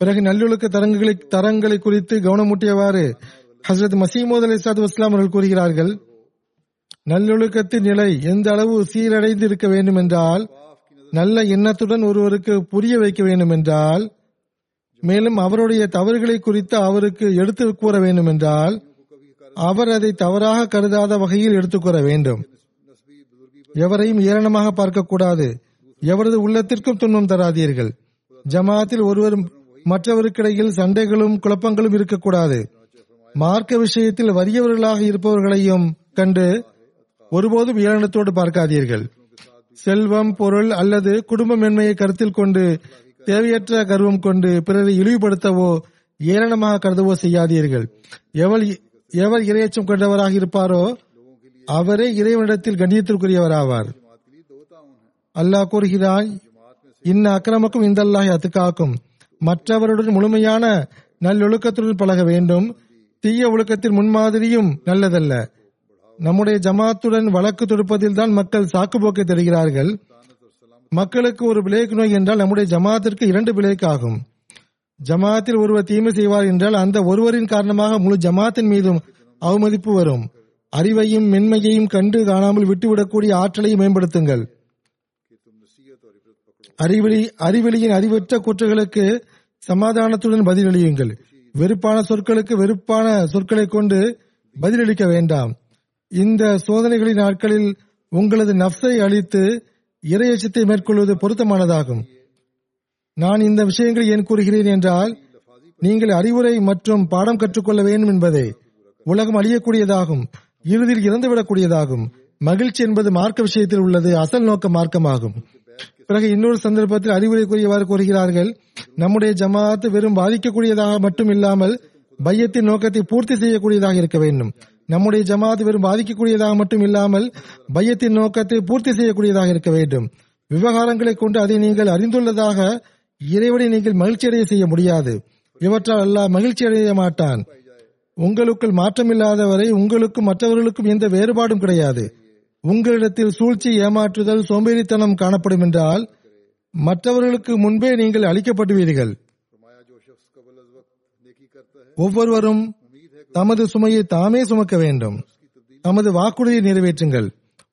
பிறகு நல்லொழுக்க தரங்களை தரங்களை குறித்து கவனமூட்டியவாறு ஹசரத் மசீமோது அலைஹிஸ்ஸலாத்து வஸ்ஸலாம் அவர்கள் கூறுகிறார்கள், நல்லொழுக்கத்தின் நிலை எந்த அளவு சீரடைந்து இருக்க வேண்டும் என்றால், நல்ல எண்ணத்துடன் ஒருவருக்கு புரிய வைக்க வேண்டும் என்றால், மேலும் அவருடைய தவறுகளை குறித்து அவருக்கு எடுத்து கூற வேண்டும் என்றால், அவர் அதை தவறாக கருதாத வகையில் எடுத்துக் கூற வேண்டும். எவரையும் ஏளனமாக பார்க்கக்கூடாது. எவரது உள்ளத்திற்கும் துன்பம் தராதீர்கள். ஜமாத்தில் ஒருவர் மற்றவருக்கிடையில் சண்டைகளும் குழப்பங்களும் இருக்கக்கூடாது. மார்க்க விஷயத்தில் வறியவர்களாக இருப்பவர்களையும் கண்டு ஒருபோதும் ஏளனத்தோடு பார்க்காதீர்கள். செல்வம், பொருள் அல்லது குடும்ப மேன்மையை கருத்தில் கொண்டு தேவையற்ற கர்வம் கொண்டு பிறரை இழிவுபடுத்தவோ ஏளனமாக கருதவோ செய்யாதீர்கள். எவர் எவர் இறையச்சம் கொண்டவராக இருப்பாரோ அவரே இறைவனிடத்தில் கண்ணியத்திற்குரியவராவார். அல்லாஹ் கூறுகிறான், இன்ன அக்கிரமக்கும் இந்த அல்லாஹ் அத்துக்காக்கும். மற்றவருடன் முழுமையான நல்லொழுக்கத்துடன் பழக வேண்டும். தீய ஒழுக்கத்தின் முன்மாதிரியும் நல்லதல்ல. நம்முடைய ஜமாத்துடன் வழக்கு தொடுப்பதில் தான் மக்கள் சாக்குப்போக்கை தருகிறார்கள். மக்களுக்கு ஒரு பிளேக் நோய் என்றால் நம்முடைய ஜமாத்திற்கு இரண்டு பிளேக் ஆகும். ஜமாத்தில் ஒருவர் தீமை செய்வார் என்றால் அந்த ஒருவரின் காரணமாக முழு ஜமாத்தின் மீதும் அவமதிப்பு வரும். அறிவையும் மென்மையையும் கண்டு காணாமல் விட்டுவிடக்கூடிய ஆற்றலையும் மேம்படுத்துங்கள். அறிவெளி அறிவெளியின் அறிவற்ற கூற்றுகளுக்கு சமாதானத்துடன் பதிலளியுங்கள். வெறுப்பான சொற்களுக்கு வெறுப்பான சொற்களை கொண்டு பதிலளிக்க வேண்டாம். இந்த சோதனைகளின் நாட்களில் உங்களது நஃப்ஸை அழித்து இறையச்சத்தை மேற்கொள்வது பொருத்தமானதாகும். நான் இந்த விஷயங்களை ஏன் கூறுகிறேன் என்றால், நீங்கள் அறிவுரை மற்றும் பாடம் கற்றுக்கொள்ள வேண்டும் என்பதே. உலகம் அழியக்கூடியதாகும், இறுதியில் இறந்துவிடக்கூடியதாகும். மகிழ்ச்சி என்பது மார்க்க விஷயத்தில் உள்ளது, அசல் நோக்க மார்க்கமாகும். பிறகு இன்னொரு சந்தர்ப்பத்தில் அறிவுரை கூறியவாறு கூறுகிறார்கள், நம்முடைய ஜமாத் வெறும் பாதிக்கக்கூடியதாக மட்டும் இல்லாமல் பையத்தின் நோக்கத்தை பூர்த்தி செய்யக்கூடியதாக இருக்க வேண்டும். நம்முடைய ஜமாத் வெறும் பாதிக்கக்கூடியதாக மட்டும் இல்லாமல் பையத்தின் நோக்கத்தை பூர்த்தி செய்யக்கூடியதாக இருக்க வேண்டும். விவகாரங்களை கொண்டு அதை நீங்கள் அறிந்துள்ளதாக இறைவனை நீங்கள் மகிழ்ச்சியடைய செய்ய முடியாது. இவற்றால் அல்லாஹ் மகிழ்ச்சி அடைய மாட்டான். உங்களுக்குள் மாற்றமில்லாதவரை உங்களுக்கும் மற்றவர்களுக்கும் எந்த வேறுபாடும் கிடையாது. உங்களிடத்தில் சூழ்ச்சி, ஏமாற்றுதல், சோம்பேறித்தனம் காணப்படும் என்றால் மற்றவர்களுக்கு முன்பே நீங்கள் அழிக்கப்படுவீர்கள். ஒவ்வொருவரும் தமது சுமையை தாமே சுமக்க வேண்டும். தமது வாக்குறுதியை நிறைவேற்றுங்கள்.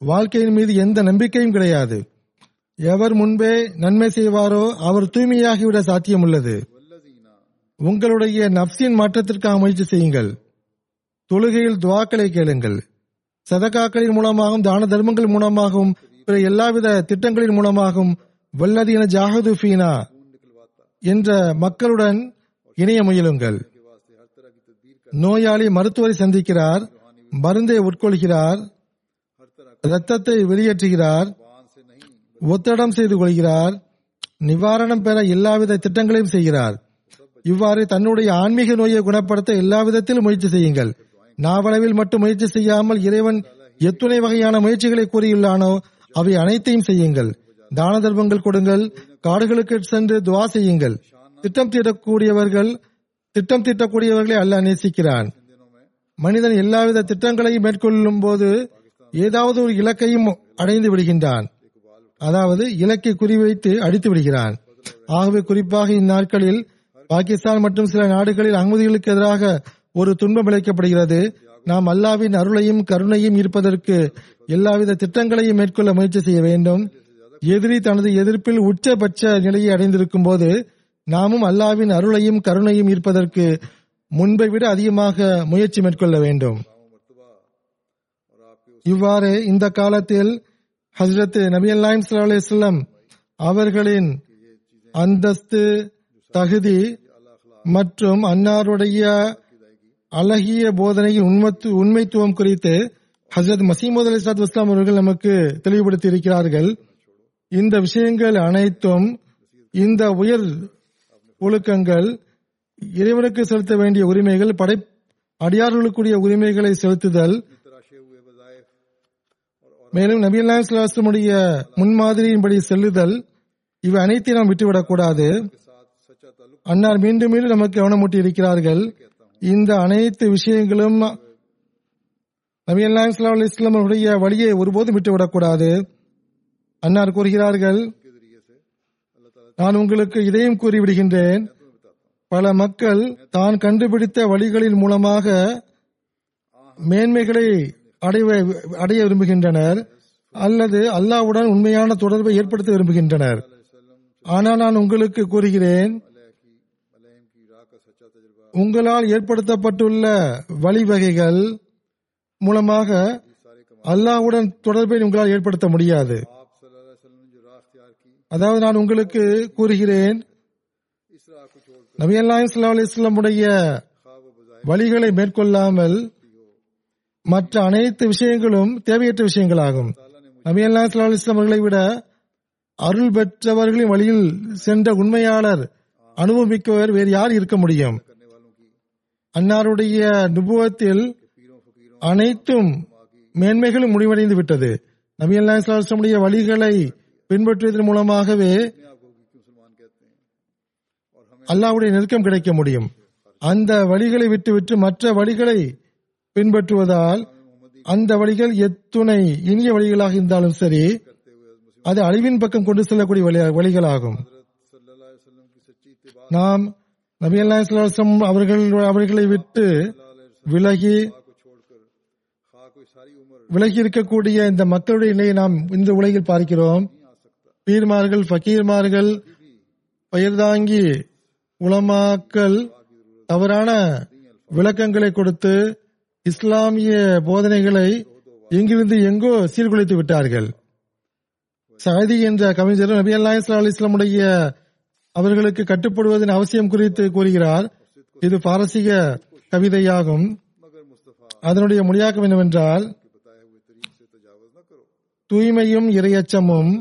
வாழ்க்கையின் மீது எந்த நம்பிக்கையும் கிடையாது. எவர் முன்பே நன்மை செய்வாரோ அவர் தூய்மையாகிவிட சாத்தியம் உள்ளது. உங்களுடைய நப்சின் மாற்றத்திற்காக முயற்சி செய்யுங்கள். தொழுகையில் துவாக்களை கேளுங்கள். சதகாக்களின் மூலமாகவும் தான தர்மங்கள் மூலமாகவும் பிற எல்லாவித திட்டங்களின் மூலமாகவும் வல்லதீன ஜாஹது ஃபீனா என்ற மக்களுடன் இணைய முயலுங்கள். நோயாளி மருத்துவரை சந்திக்கிறார், மருந்தை உட்கொள்கிறார், இரத்தத்தை வெளியேற்றுகிறார், ஒத்தடம் செய்து கொள்கிறார், நிவாரணம் பெற எல்லாவித திட்டங்களையும் செய்கிறார். இவ்வாறு தன்னுடைய ஆன்மீக நோயை குணப்படுத்த எல்லா விதத்திலும் முயற்சி செய்யுங்கள். நாவளவில் மட்டும் முயற்சி செய்யாமல் இறைவன் எத்துணை வகையான முயற்சிகளை கூறியுள்ளானோ அவை அனைத்தையும் செய்யுங்கள். தான தர்மங்கள் கொடுங்கள். காடுகளுக்கு சென்று துவா செய்யுங்கள். திட்டம் தீட்டக்கூடியவர்கள் திட்டம் தீட்டக்கூடியவர்களை அல்லாஹ் நேசிக்கிறான். மனிதன் எல்லாவித திட்டங்களையும் மேற்கொள்ளும் போது ஏதாவது ஒரு இலக்கையும் அடைந்து விடுகின்றான். அதாவது இலக்கை குறிவைத்து அடித்து விடுகிறான். ஆகவே குறிப்பாக இந்நாட்களில் பாகிஸ்தான் மற்றும் சில நாடுகளில் அகமதிகளுக்கு எதிராக ஒரு துன்பம் விளைக்கப்படுகிறது. நாம் அல்லாவின் அருளையும் கருணையும் இருப்பதற்கு எல்லாவித திட்டங்களையும் மேற்கொள்ள முயற்சி செய்ய வேண்டும். எதிரி தனது எதிர்ப்பில் உச்சபட்ச நிலையை அடைந்திருக்கும் போது நாமும் அல்லாவின் அருளையும் கருணையும் இருப்பதற்கு முன்பை விட அதிகமாக முயற்சி மேற்கொள்ள வேண்டும். இவ்வாறு இந்த காலத்தில் ஹஜ்ரத் நபி ஸல்லல்லாஹு அலைஹி வஸல்லம் அவர்களின் அந்தஸ்து, தகுதி மற்றும் அன்னாருடைய அழகிய போதனையின் உண்மத்து உண்மைத்துவம் குறித்து ஹஜ்ரத் மசீமது அலைஹிஸ்ஸலாத்து வஸ்ஸலாம் அவர்கள் நமக்கு தெளிவுபடுத்தி இருக்கிறார்கள். இந்த விஷயங்கள் அனைத்தும் இந்த உயர் ஒழுக்கங்கள், இறைவனுக்கு செலுத்த வேண்டிய உரிமைகள், படை அடியார்களுக்குரிய உரிமைகளை செலுத்துதல், மேலும் நபி ஸல்லல்லாஹு அலைஹி வஸல்லமுடைய முன்மாதிரியின்படி செல்லுதல், இவை அனைத்தையும் நாம் விட்டுவிடக்கூடாது. அன்னார் மீண்டும் மீண்டும் நமக்கு கவனமூட்டி இருக்கிறார்கள். இந்த அனைத்து விஷயங்களும் நபி ஸல்லல்லாஹு அலைஹி வஸல்லம் அவருடைய வழியை ஒருபோதும் விட்டுவிடக்கூடாது. அன்னார் கூறுகிறார்கள், நான் உங்களுக்கு இதையும் கூறிவிடுகின்றேன், பல மக்கள் தான் கண்டுபிடித்த வழிகளின் மூலமாக மேன்மைகளை அடைய அடைய விரும்புகின்றனர் அல்லது அல்லாஹ்வுடன் உண்மையான தொடர்பை ஏற்படுத்த விரும்புகின்றனர். ஆனால் நான் உங்களுக்கு கூறுகிறேன், உங்களால் ஏற்படுத்தப்பட்டுள்ள வழிவகைகள் மூலமாக அல்லாஹ்வுடன் தொடர்பை உங்களால் ஏற்படுத்த முடியாது. அதாவது நான் உங்களுக்கு கூறுகிறேன், நபி ஸல்லல்லாஹு அலைஹி வஸல்லம் உடைய வழிகளை மேற்கொள்ளாமல் மற்ற அனைத்து விஷயங்களும் தேவையற்ற விஷயங்களாகும். நபி ஸல்லல்லாஹு அலைஹி வஸல்லம் அவர்களை விட அருள் பெற்றவர்களின் வழியில் சென்ற உண்மையாளர், அனுபவம் மிக்கவர் வேறு யார் இருக்க முடியும்? அன்னாருடைய நுபுவத்தில் அனைத்தும் மேன்மைகளும் முடிவடைந்து விட்டது. நபி ஸல்லல்லாஹு அலைஹி வஸல்லம் உடைய வழிகளை பின்பற்றுவதன் மூலமாகவே அல்லாஹ்வுடைய நெருக்கம் கிடைக்க முடியும். அந்த வழிகளை விட்டுவிட்டு மற்ற வழிகளை பின்பற்றுவதால் அந்த வழிகள் எத்துணை இனிய வழிகளாக இருந்தாலும் சரி, அது அழிவின் பக்கம் கொண்டு செல்லக்கூடிய வழிகளாகும். நாம் நபி ஸல்லல்லாஹு அலைஹி வஸல்லம் அவர்கள் அவர்களை விட்டு விலகி விலகி இருக்கக்கூடிய இந்த மக்களுடைய நிலையை நாம் இந்த உலகில் பார்க்கிறோம். பீர்மார்கள், ஃபக்கீர்மார்கள், பெயர்தாங்கி உலமாக்கள் தவறான விளக்கங்களை கொடுத்து இஸ்லாமிய போதனைகளை எங்கிருந்து எங்கோ சீர்குலைத்து விட்டார்கள். சஅதி என்ற கவிஞர் நபி ஸல்லல்லாஹு அலைஹி வஸல்லம் உடைய அவர்களுக்கு கட்டுப்படுவதன் அவசியம் குறித்து கூறுகிறார். இது பாரசீக கவிதையாகும். அதனுடைய மொழியாக்கம் என்னவென்றால், தூய்மையும் இறையச்சமும்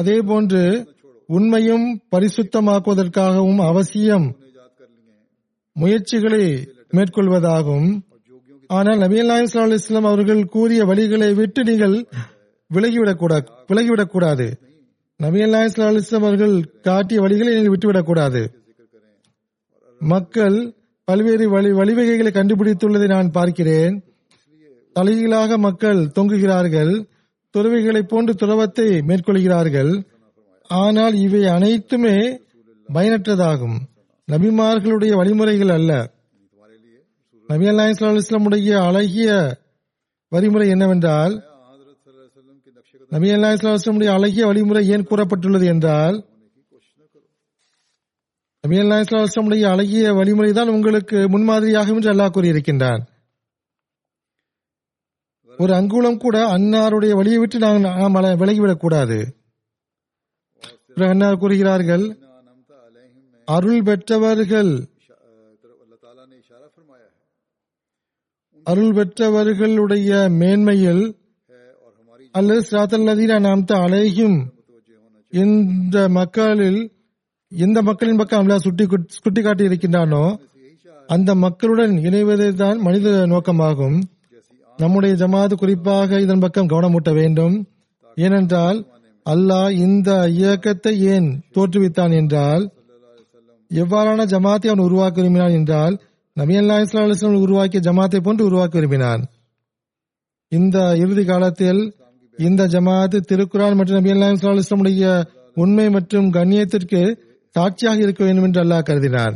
அதேபோன்று உண்மையும் பரிசுத்தமாக்குவதற்காகவும் அவசியம் முயற்சிகளை மேற்கொள்வதாகும். ஆனால் நபி ஸல்லல்லாஹு அலைஹி வஸல்லம் அவர்கள் கூறிய வழிகளை விட்டு நீங்கள் விலகிவிடக்கூடாது விலகிவிடக்கூடாது நபி ஸல்லல்லாஹு அலைஹி வஸல்லம் அவர்கள் காட்டிய வழிகளை நீங்கள் விட்டுவிடக்கூடாது. மக்கள் பல்வேறு வழி வழிவகைகளை கண்டுபிடித்துள்ளதை நான் பார்க்கிறேன். தலைகீழாக மக்கள் தொங்குகிறார்கள், துறவிகளை போன்று துறவத்தை மேற்கொள்கிறார்கள். ஆனால் இவை அனைத்துமே பயனற்றதாகும், நபிமார்களுடைய வழிமுறைகள் அல்ல. நபி ஸல்லல்லாஹு அலைஹி வஸல்லம் உடைய அழகிய வழிமுறை என்னவென்றால், நபி ஸல்லல்லாஹு அலைஹி வஸல்லம் உடைய அழகிய வழிமுறை ஏன் கூறப்பட்டுள்ளது என்றால், நபி ஸல்லல்லாஹு அலைஹி வஸல்லம் உடைய அழகிய வழிமுறை தான் உங்களுக்கு முன்மாதிரியாகும் என்று அல்லாஹ் கூறியிருக்கின்றான். ஒரு அங்குலம் கூட அன்னாருடைய வழியை விட்டு நாங்கள் நாம் விலகிவிடக்கூடாது. அன்னார் கூறுகிறார்கள், அருள் பெற்றவர்கள் அருள் பெற்றவர்களுடைய மேன்மையில் அல்லது சிராத்தல் லதீன அன்அம்த அலைஹிம் இந்த மக்களில் எந்த மக்களின் பக்கம் அல்லாஹ் சுட்டி சுட்டிக்காட்டி இருக்கின்றானோ அந்த மக்களுடன் இணைவதே தான் மனித நோக்கமாகும். நம்முடைய ஜமாத் குறிப்பாக இதன் பக்கம் கவனமூட்ட வேண்டும். ஏனென்றால் அல்லாஹ் இந்த இயக்கத்தை ஏன் தோற்றுவித்தான் என்றால், எவ்வாறான ஜமாத்தை அவன் உருவாக்க விரும்பினான் என்றால் நபி ஸல்லல்லாஹு அலைஹி வஸல்லம் உருவாக்கிய ஜமாத்தை போன்று உருவாக்கி விரும்பினான். இந்த இறுதி காலத்தில் இந்த ஜமாத் திருக்குரான் மற்றும் நபி ஸல்லல்லாஹு அலைஹி வஸல்லம் உடைய உண்மை மற்றும் கண்ணியத்திற்கு சாட்சியாக இருக்க வேண்டும் என்று அல்லாஹ் கருதினான்.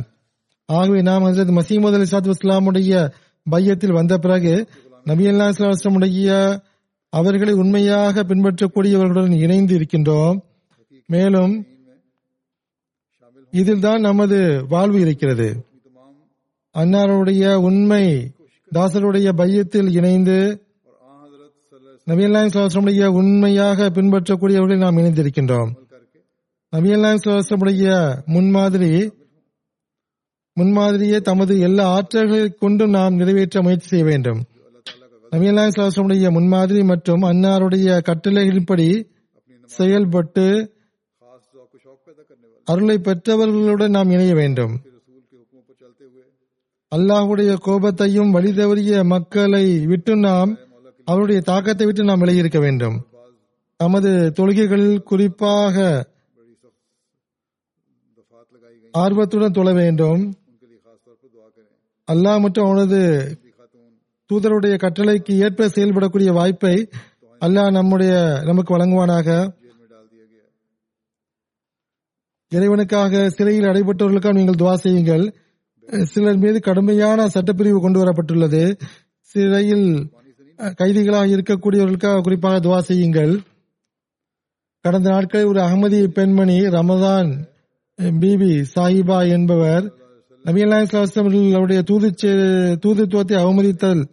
ஆகவே நாம் ஹஜ்ரத் மசீஹ் மவ்ஊத் அலைஹிஸ்ஸலாத்து வஸ்ஸலாமுடைய பையத்தில் வந்த பிறகு நபி ஸல்லல்லாஹு அலைஹி வஸல்லம் உடைய அவர்களை உண்மையாக பின்பற்றக்கூடியவர்களுடன் இணைந்து இருக்கின்றோம். மேலும் இதில் தான் நமது வாழ்வு இருக்கிறது. அன்னாருடைய உண்மை தாசருடைய பையத்தில் இணைந்து நபி ஸல்லல்லாஹு அலைஹி வஸல்லம் உடைய உண்மையாக பின்பற்றக்கூடியவர்களை நாம் இணைந்திருக்கின்றோம். நபி ஸல்லல்லாஹு அலைஹி வஸல்லம் உடைய முன்மாதிரி முன்மாதிரியை தமது எல்லா ஆற்றல்களை கொண்டும் நாம் நிறைவேற்ற முயற்சி செய்ய வேண்டும். நபி ஸல்லல்லாஹு அலைஹி வஸல்லம் உடைய முன்மாதிரி மற்றும் அன்னாருடைய கட்டளைகளின்படி செயல்பட்டு அருளை பெற்றவர்களுடன் நாம் இணைய வேண்டும். அல்லாஹுடைய கோபத்தையும் வழி தவறிய மக்களை விட்டு நாம் அவருடைய தாக்கத்தை விட்டு நாம் விலகி இருக்க வேண்டும். நமது தொழுகைகளில் குறிப்பாக ஆர்வத்துடன் தொழ வேண்டும். அல்லாஹ் மற்றும் அவனது தூதருடைய கட்டளைக்கு ஏற்ப செயல்படக்கூடிய வாய்ப்பை அல்லாஹ் நம்முடைய நமக்கு வழங்குவானாக. இறைவனுக்காக சிறையில் அடைபட்டவர்களுக்காக நீங்கள் துவா செய்யுங்கள். சிலர் மீது கடுமையான சட்டப்பிரிவு கொண்டு வரப்பட்டுள்ளது. சிறையில் கைதிகளாக இருக்கக்கூடியவர்களுக்காக குறிப்பாக துவா செய்யுங்கள். கடந்த நாட்களில் ஒரு அகமதி பெண்மணி ரமதான் பிபி சாஹிபா என்பவர் நபி ஸல்லல்லாஹு அலைஹி வஸல்லம் அவருடைய தூது தூதுத்துவத்தை அவமதித்தல்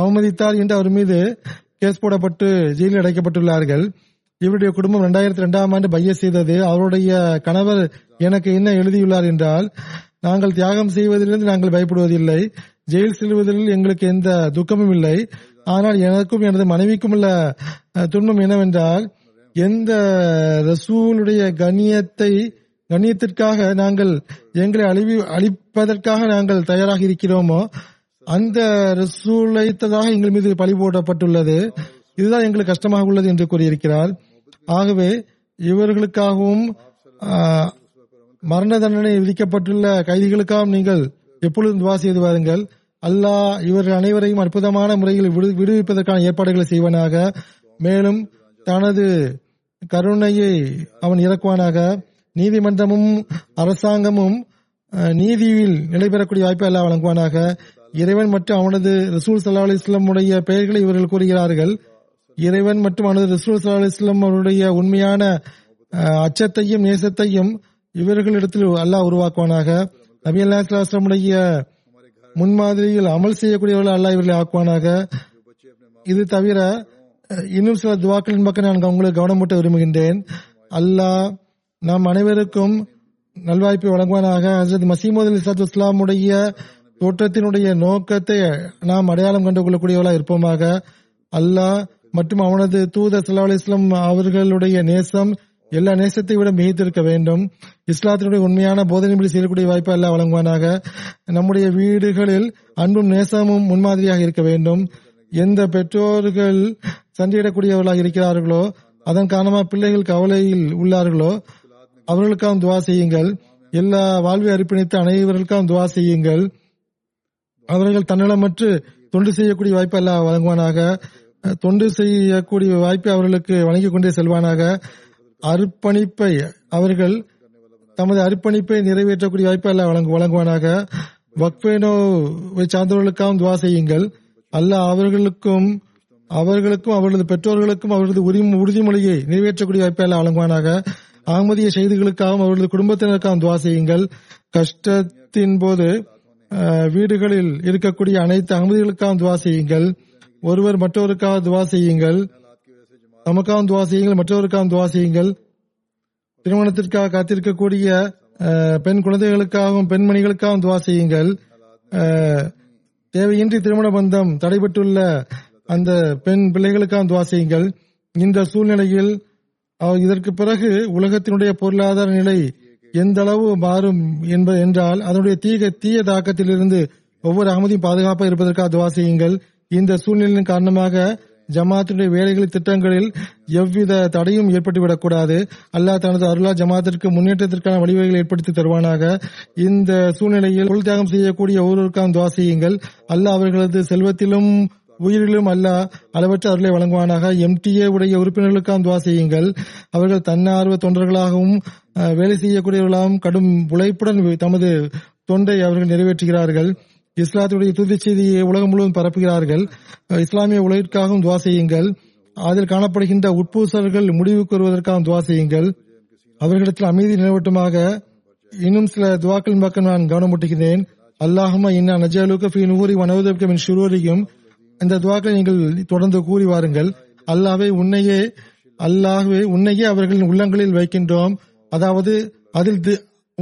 அவமதித்தார் என்று அவர் மீது கேஸ் போடப்பட்டு ஜெயிலில் அடைக்கப்பட்டுள்ளார்கள். இவருடைய குடும்பம் இரண்டாயிரத்தி இரண்டாம் ஆண்டு பைய செய்தது. அவருடைய கணவர் எனக்கு என்ன எழுதியுள்ளார் என்றால், நாங்கள் தியாகம் செய்வதிலிருந்து நாங்கள் பயப்படுவதில்லை, ஜெயில் செல்வதில் எங்களுக்கு எந்த துக்கமும் இல்லை. ஆனால் எனக்கும் எனது மனைவிக்கும் உள்ள துன்பம் என்னவென்றால், எந்த ரசூலுடைய கண்ணியத்தை கண்ணியத்திற்காக நாங்கள் எங்களை அழிவி அழிப்பதற்காக நாங்கள் தயாராக இருக்கிறோமோ அந்த ரசூலைத்ததாக எங்கள் மீது பழி போடப்பட்டுள்ளது. இதுதான் எங்களுக்கு கஷ்டமாக உள்ளது என்று கூறியிருக்கிறார். ஆகவே இவர்களுக்காகவும் மரண தண்டனை விதிக்கப்பட்டுள்ள கைதிகளுக்காகவும் நீங்கள் எப்பொழுதும் துவா செய்து வாருங்கள். அல்லாஹ் இவர்கள் அனைவரையும் அற்புதமான முறையில் விடுவிப்பதற்கான ஏற்பாடுகளை செய்வனாக. மேலும் தனது கருணையை அவன் இறக்குவானாக. நீதிமன்றமும் அரசாங்கமும் நீதியில் நிலைபெறக்கூடிய வாய்ப்பை அல்லாஹ் வழங்குவானாக. இறைவன் மற்றும் அவனது ரசூல் ஸல்லல்லாஹு அலைஹி வஸல்லம் உடைய பெயர்களை இவர்கள் கூறுகிறார்கள். இறைவன் மற்றும் அவனது ரசூல் ஸல்லல்லாஹு அலைஹி வஸல்லம் அவருடைய உண்மையான அச்சத்தையும் நேசத்தையும் இவர்களிடத்தில் அல்லாஹ் உருவாக்குவானாக. நபி ஸல்லல்லாஹு அலைஹி வஸல்லம் உடைய முன்மாதிரியில் அமல் செய்யக்கூடியவர்கள் அல்லாஹ் இவர்களை ஆக்குவானாக. இது தவிர இன்னும் சில துவாக்களின் பக்கம் நான் உங்களுக்கு கவனம் போட்டு விரும்புகின்றேன். அல்லாஹ் நாம் அனைவருக்கும் நல்வாய்ப்பை வழங்குவானாக. ஹஜ்ரத் மசீஹ் மவ்ஊத் அலைஹிஸ்ஸலாத்து வஸ்ஸலாமுடைய தோற்றத்தினுடைய நோக்கத்தை நாம் அடையாளம் கண்டுகொள்ளக்கூடியவர்களாக இருப்போமாக. அல்லாஹ் மற்றும் அவனது தூதர் ஸல்லல்லாஹு அலைஹி வஸல்லம் அவர்களுடைய நேசம் எல்லா நேசத்தை விட மிகைத்திருக்க வேண்டும். இஸ்லாத்தினுடைய உண்மையான போதனைப்படி செய்யக்கூடிய வாய்ப்பை அல்லாஹ் வழங்குவானாக. நம்முடைய வீடுகளில் அன்பும் நேசமும் முன்மாதிரியாக இருக்க வேண்டும். எந்த பெற்றோர்கள் சண்டையிடக்கூடியவர்களாக இருக்கிறார்களோ, அதன் காரணமாக பிள்ளைகள் கவலையில் உள்ளார்களோ, அவர்களுக்காகவும் துவா செய்யுங்கள். எல்லா வாழ்வை அர்ப்பணித்த அனைவருக்காகவும் துவா செய்யுங்கள். அவர்கள் தன்னலமற்று தொண்டு செய்யக்கூடிய வாய்ப்பை அல்லாஹ் வழங்குவானாக. தொண்டு செய்யக்கூடிய வாய்ப்பை அவர்களுக்கு வழங்கிக் கொண்டே செல்வானாக. அர்ப்பணிப்பை அவர்கள் தமது அர்ப்பணிப்பை நிறைவேற்றக்கூடிய வாய்ப்பை அல்லாஹ் வழங்குவானாக. வக்ஃபேனோவை சார்ந்தவர்களுக்காகவும் துவா செய்யுங்கள். அல்லாஹ் அவர்களுக்கும் அவர்களுக்கும் அவர்களது பெற்றோர்களுக்கும் அவர்களது உரிமை உறுதிமொழியை நிறைவேற்றக்கூடிய வாய்ப்பை அல்லாஹ் வழங்குவானாக. அகமதிய செய்திகளுக்காகவும் அவர்களது குடும்பத்தினருக்காகவும் துவா செய்யுங்கள். கஷ்டத்தின் போது வீடுகளில் இருக்கக்கூடிய அனைத்து அகமதிகளுக்காக துவா செய்யுங்கள். ஒருவர் மற்றவருக்காக துவா செய்யுங்கள். நமக்காகவும் துவா செய்யுங்கள், மற்றவருக்காகவும் துவா செய்யுங்கள். திருமணத்திற்காக காத்திருக்கக்கூடிய பெண் குழந்தைகளுக்காகவும் பெண்மணிகளுக்காகவும் துவா செய்யுங்கள். தேவையின்றி திருமண பந்தம் தடைபட்டுள்ள அந்த பெண் பிள்ளைகளுக்காகவும் துவா செய்யுங்கள். இந்த சூழ்நிலையில் இதற்கு பிறகு உலகத்தினுடைய பொருளாதார நிலை எந்த அளவு மாறும் என்ப என்றால் அதனுடைய தீய தீய தாக்கத்திலிருந்து ஒவ்வொரு அகமதியும் பாதுகாப்பாக இருப்பதற்காக துவா செய்யுங்கள். இந்த சூழ்நிலையின் காரணமாக ஜமாத்தினுடைய வேலைகள் திட்டங்களில் எவ்வித தடையும் ஏற்பட்டுவிடக்கூடாது. அல்லாஹ் தனது அருளா ஜமாத்திற்கு முன்னேற்றத்திற்கான வழிவகைகளை ஏற்படுத்தி தருவானாக. இந்த சூழ்நிலையில் பொருள் தியாகம் செய்யக்கூடிய ஒவ்வொருவருக்கான துஆ செய்யுங்கள். அல்லாஹ் அவர்களது செல்வத்திலும் உயிரிலும் அல்லாஹ் அளவற்ற அருளை வழங்குவானாக. எம்டிஏ உடைய உறுப்பினர்களுக்கான துஆ செய்யுங்கள். அவர்கள் தன்னார்வ தொண்டர்களாகவும் வேலை செய்யக்கூடியவர்களாகவும் கடும் உழைப்புடன் தமது தொண்டை அவர்கள் நிறைவேற்றுகிறார்கள். இஸ்லாத்துடைய தூதி செய்தியை உலகம் முழுவதும் பரப்புகிறார்கள். இஸ்லாமிய உலகிற்காகவும் துஆ செய்யுங்கள். அதில் காணப்படுகின்ற உட்பூசல்கள் முடிவுக்கு வருவதற்காகவும் துஆ செய்யுங்கள். அவர்களிடத்தில் அமைதி நிலவட்டுமாக. இன்னும் சில துஆக்கள் பக்கம் நான் கவனமூட்டுகிறேன். அல்லாஹும்ம இன்னா நஜஅலுக ஃபீ நூரிக வ நஊது பிக மின் ஷுரூரிஹிம். இந்த துஆக்களை நீங்கள் தொடர்ந்து கூறி வாருங்கள். அல்லாஹ்வே உன்னையே அல்லாஹ்வே உன்னையே அவர்களின் உள்ளங்களில் வைக்கின்றோம். அதாவது அதில்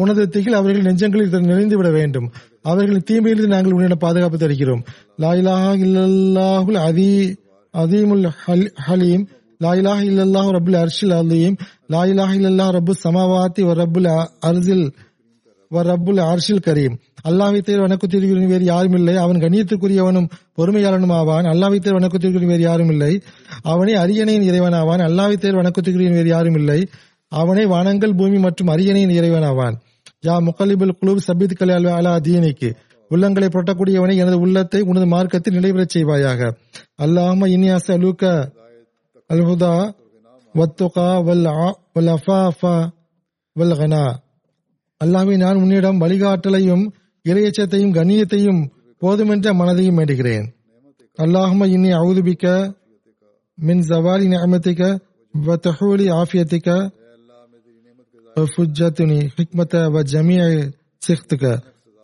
உனது திகில் அவர்கள் நெஞ்சங்களில் நிறைந்துவிட வேண்டும். அவர்களின் தீமையிலிருந்து நாங்கள் உன்னிடம் பாதுகாப்பு தருகிறோம். லா இலாஹா இல்லல்லாஹுல் அதீமுல் ஹலீம். லா இலாஹா இல்லல்லாஹு ரப்புல் அர்ஷில் அலீம். லா இலாஹா இல்லல்லாஹு ரப்புஸ் சமாவாத்தி வ ரப்புல் அர்ஸில் வ ரப்புல் அர்ஷில் கரீம். அல்லாஹ்வை தவிர வணக்கத்திற்கு வேறு யாரும் இல்லை. அவன் கண்ணியத்துக்குரியவனும் பொறுமையாளனும் ஆவான். அல்லாஹ்வை தவிர வணக்கத்திற்கு வேறு யாரும் இல்லை. அவனே அரியணையின் இறைவனாவான். அல்லாஹ்வை தவிர வணக்கத்திற்கு வேறு யாரும் இல்லை. அவனே வானங்கள் பூமி மற்றும் அரியணையின் இறைவனாவான். யா முகலிபுல் குலூப் சபித் கலை அலா தீனிக்கு. உள்ளங்களை புரட்டக்கூடியவனை எனது உள்ளத்தை உனது மார்க்கத்தில் நிலைபெறச் செய்வாயாக. அல்லாஹும்ம இன்னி அஸ்அலுக அல் ஹுதா வத்துகா வல் அஃபாஃப வல் கனா. அல்லாஹ்வே நான் உன்னிடம் வழிகாட்டலையும் இறையச்சத்தையும் கண்ணியத்தையும் போதுமென்ற மனதையும் வேண்டுகிறேன். அல்லாஹும்ம இன்னி அஊது பிக மின் ஜவாலி நிஅமத்திக வ துஹூலி ஆஃபியத்திக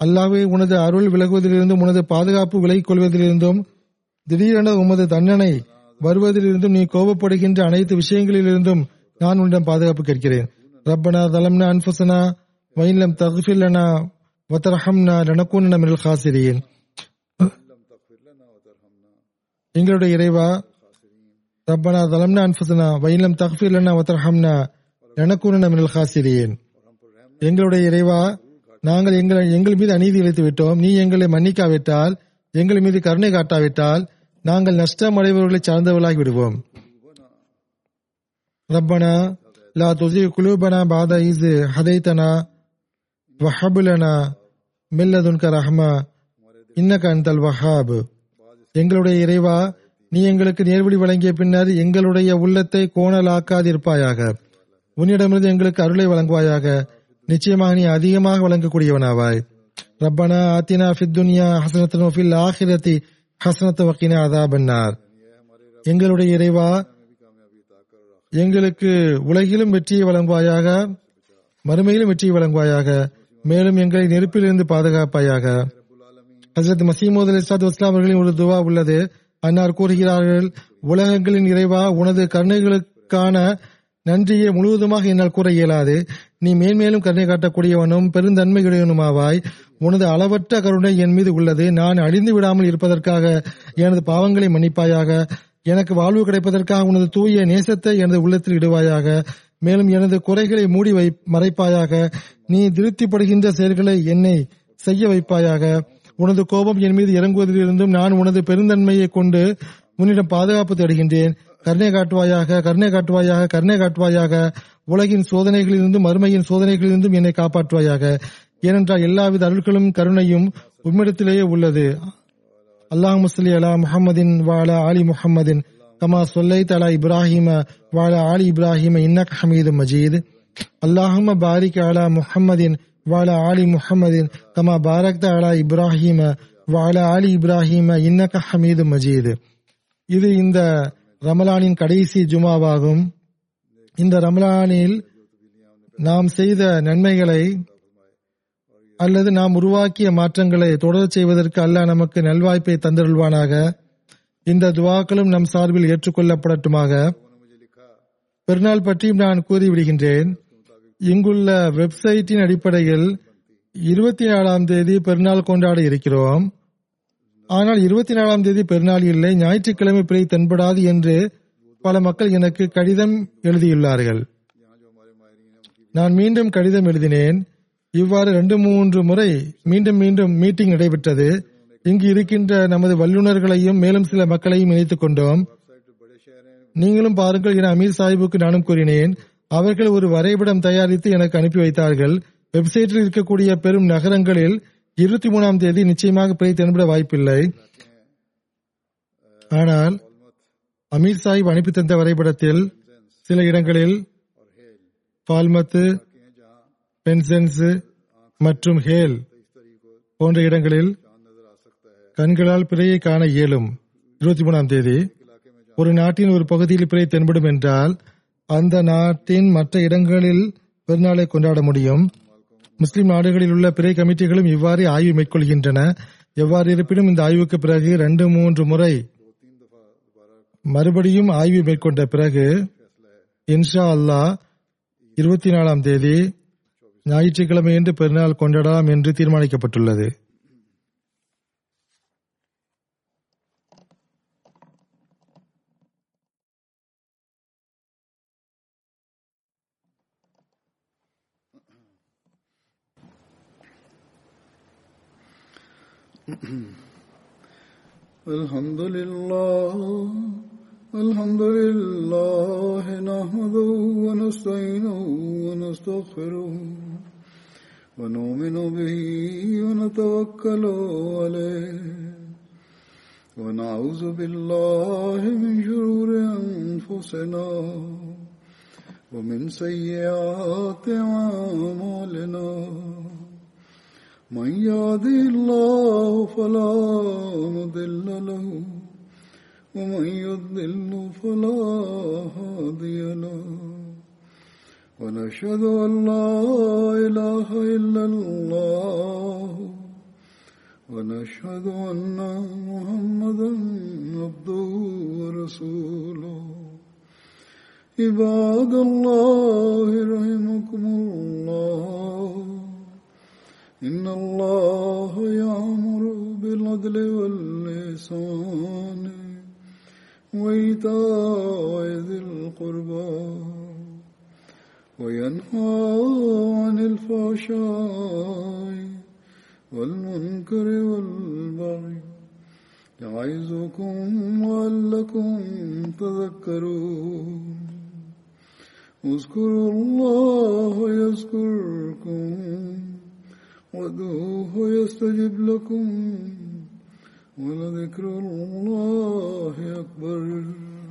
அல்லாஹ்வே உனது அருள் விலகுவதிலிருந்தும் உனது பாதுகாப்பு விலகிக் கொள்வதிலிருந்தும் திடீரென உமது தண்டனை வருவதிலிருந்தும் நீ கோபப்படுகின்ற அனைத்து விஷயங்களிலிருந்தும் நான் உன்னிடம் பாதுகாப்பு கேட்கிறேன். ரப்பனா தலம்னா அன்ஃபுஸனா வ இன் லம் தக்ஃபிர் லனா வ தர்ஹம்னா லனகுன்ன மினல் காசிரீன். எங்களுடைய இறைவா, ரப்பனா தலம்னா அன்ஃபுஸனா வ இன் லம் தக்ஃபிர் லனா வ தர்ஹம்னா எங்களுடைய இறைவா, நாங்கள் எங்கள் எங்கள் மீது அநீதி இழைத்து விட்டோம். நீ எங்களை மன்னிக்காவிட்டால், எங்கள் மீது கருணை காட்டாவிட்டால் நாங்கள் நஷ்டம் அடைபவர்களை சார்ந்தவர்களாகி விடுவோம். ரப்பனா லா துஸிக் குலூபனா பாத இஸ் ஹதைதனா வ ஹப் லனா மின் லதுன்க ரஹ்மா இன்னக அன்தல் வஹாப். எங்களுடைய இறைவா, நீ எங்களுக்கு நேர்வழி வழங்கிய பின்னர் எங்களுடைய உள்ளத்தை கோணலாக்காதிருப்பாயாக. உன்னிடமிருந்து எங்களுக்கு அருளை வழங்குவாயாக. நிச்சயமாக நீ அதிகமாக வழங்கக்கூடியவனாவாய். ரப்பனா ஆத்தினா ஃபித் துன்யா ஹஸனத்தன் வ ஃபில் ஆகிரத்தி ஹஸனத்தன் வ கினா அஸாபன்னார். எங்களுடைய இறைவா, எங்களுக்கு உலகிலும் வெற்றியை வழங்குவாயாக, மறுமையிலும் வெற்றியை வழங்குவாயாக. மேலும் எங்களை நெருப்பிலிருந்து பாதுகாப்பாயாக. ஹஸரத் மஸீஹ் மவ்ஊத் அலைஹிஸ்ஸலாத்து வஸ்ஸலாம் அவர்களின் ஒரு துவா உள்ளது. அன்னார் கூறுகிறார்கள், உலகங்களின் இறைவா, உனது கருணைகளுக்கான நன்றியை முழுவதுமாக என்னால் கூற இயலாது. நீ மேன்மேலும் கருணை காட்டக்கூடியவனும் பெருந்தன்மையுடையவனுமாவாய். உனது அளவற்ற கருணை என் மீது உள்ளது. நான் அழிந்து விடாமல் இருப்பதற்காக எனது பாவங்களை மன்னிப்பாயாக. எனக்கு வாழ்வு கிடைப்பதற்காக உனது தூய நேசத்தை எனது உள்ளத்தில் இடுவாயாக. மேலும் எனது குறைகளை மூடி வை மறைப்பாயாக. நீ திருப்திப்படுகின்ற செயல்களை என்னை செய்ய வைப்பாயாக. உனது கோபம் என் மீது இறங்குவதிலிருந்தும் நான் உனது பெருந்தன்மையை கொண்டு உன்னிடம் பாதுகாப்பு தேடுகின்றேன். கருணை காட்டுவாயாக, கருணை காட்டுவாயாக, கருணை காட்டுவாயாக. உலகின் சோதனைகளிலிருந்தும் மறுமையின் சோதனைகளிலிருந்தும் என்னை காப்பாற்றுவாயாக. ஏனென்றால் எல்லாவித அருள்களும் கருணையும் உம்மிடத்திலேயே உள்ளது. அல்லாஹும்ம ஸல்லி அலா முஹம்மதின் வ அலா ஆலி முஹம்மதின் கமா ஸல்லைத அலா இப்ராஹிம வ அலா ஆலி இப்ராஹிம இன்னக ஹமீதும் மஜீத். அல்லாஹும்ம பாரிக் அலா முஹம்மதின் வ அலா ஆலி முஹம்மதின் கமா பாரக்த அலா இப்ராஹிம வ அலா ஆலி இப்ராஹிம இன்னக ஹமீதும் மஜீத். இது இந்த ரமலானின் கடைசி ஜுமாவாகும். இந்த ரமலானில் நாம் செய்த நன்மைகளை அல்லது நாம் உருவாக்கிய மாற்றங்களை தொடரச் செய்வதற்கு அல்லாஹ் நமக்கு நல்வாய்ப்பை தந்தருள்வானாக. இந்த துஆக்களும் நம் சார்பில் ஏற்றுக்கொள்ளப்படட்டுமாக. பெருநாள் பற்றியும் நான் கூறிவிடுகின்றேன். இங்குள்ள வெப்சைட்டின் அடிப்படையில் இருபத்தி நாலாம் தேதி பெருநாள் கொண்டாட இருக்கிறோம். ஆனால் இருபத்தி நாலாம் தேதி பெருநாள் இல்லை, ஞாயிற்றுக்கிழமை பிழை தென்படாது என்று பல மக்கள் எனக்கு கடிதம் எழுதியுள்ளார்கள். நான் மீண்டும் கடிதம் எழுதினேன். இவ்வாறு ரெண்டு மூன்று முறை மீண்டும் மீண்டும் மீட்டிங் நடைபெற்றது. இங்கு இருக்கின்ற நமது வல்லுநர்களையும் மேலும் சில மக்களையும் இணைத்துக் கொண்டோம். நீங்களும் பாருங்கள் என அமீர் சாஹிபுக்கு நானும் கூறினேன். அவர்கள் ஒரு வரைபடம் தயாரித்து எனக்கு அனுப்பி வைத்தார்கள். வெப்சைட்டில் இருக்கக்கூடிய பெரும் நகரங்களில் இருபத்தி மூணாம் தேதி நிச்சயமாக பிழை தென்பட வாய்ப்பில்லை. ஆனால் அமீர் சாஹிப் அனுப்பி தந்த வரைபடத்தில் சில இடங்களில் பால்மத், பென்சன்ஸ் மற்றும் ஹேல் போன்ற இடங்களில் கண்களால் பிழையை காண இயலும். இருபத்தி மூணாம் தேதி ஒரு நாட்டின் ஒரு பகுதியில் பிழை தென்படும் என்றால் அந்த நாட்டின் மற்ற இடங்களில் பெருநாளை கொண்டாட முடியும். முஸ்லிம் நாடுகளில் உள்ள பிறை கமிட்டிகளும் இவ்வாறு ஆய்வு மேற்கொள்கின்றன. எவ்வாறு இருப்பினும் இந்த ஆய்வுக்கு பிறகு ரெண்டு மூன்று முறை மறுபடியும் ஆய்வு மேற்கொண்ட பிறகு இன்ஷா அல்லாஹ் இருபத்தி நாலாம் தேதி ஞாயிற்றுக்கிழமையன்று பெருநாள் கொண்டாடலாம் என்று தீர்மானிக்கப்பட்டுள்ளது. الحمدللہ الحمدللہ نحمدہ ونستعینہ ونستغفرہ ونؤمن بہ ونتوکل علیہ ونعوذ باللہ من شرور انفسنا ومن سیئات اعمالنا من يهده الله فلا مضل له ومن يضلل فلا هادي له ونشهد أن لا إله إلا الله ونشهد أن محمدا عبده ورسوله عباد الله رحمكم الله إن الله يأمر بالعدل والإحسان وإيتاء ذي القربى وينهى عن الفحشاء والمنكر والبغي يعظكم لعلكم تذكرون اذكروا الله يذكركم وادعوه يستجب لكم ولذكر الله أكبر.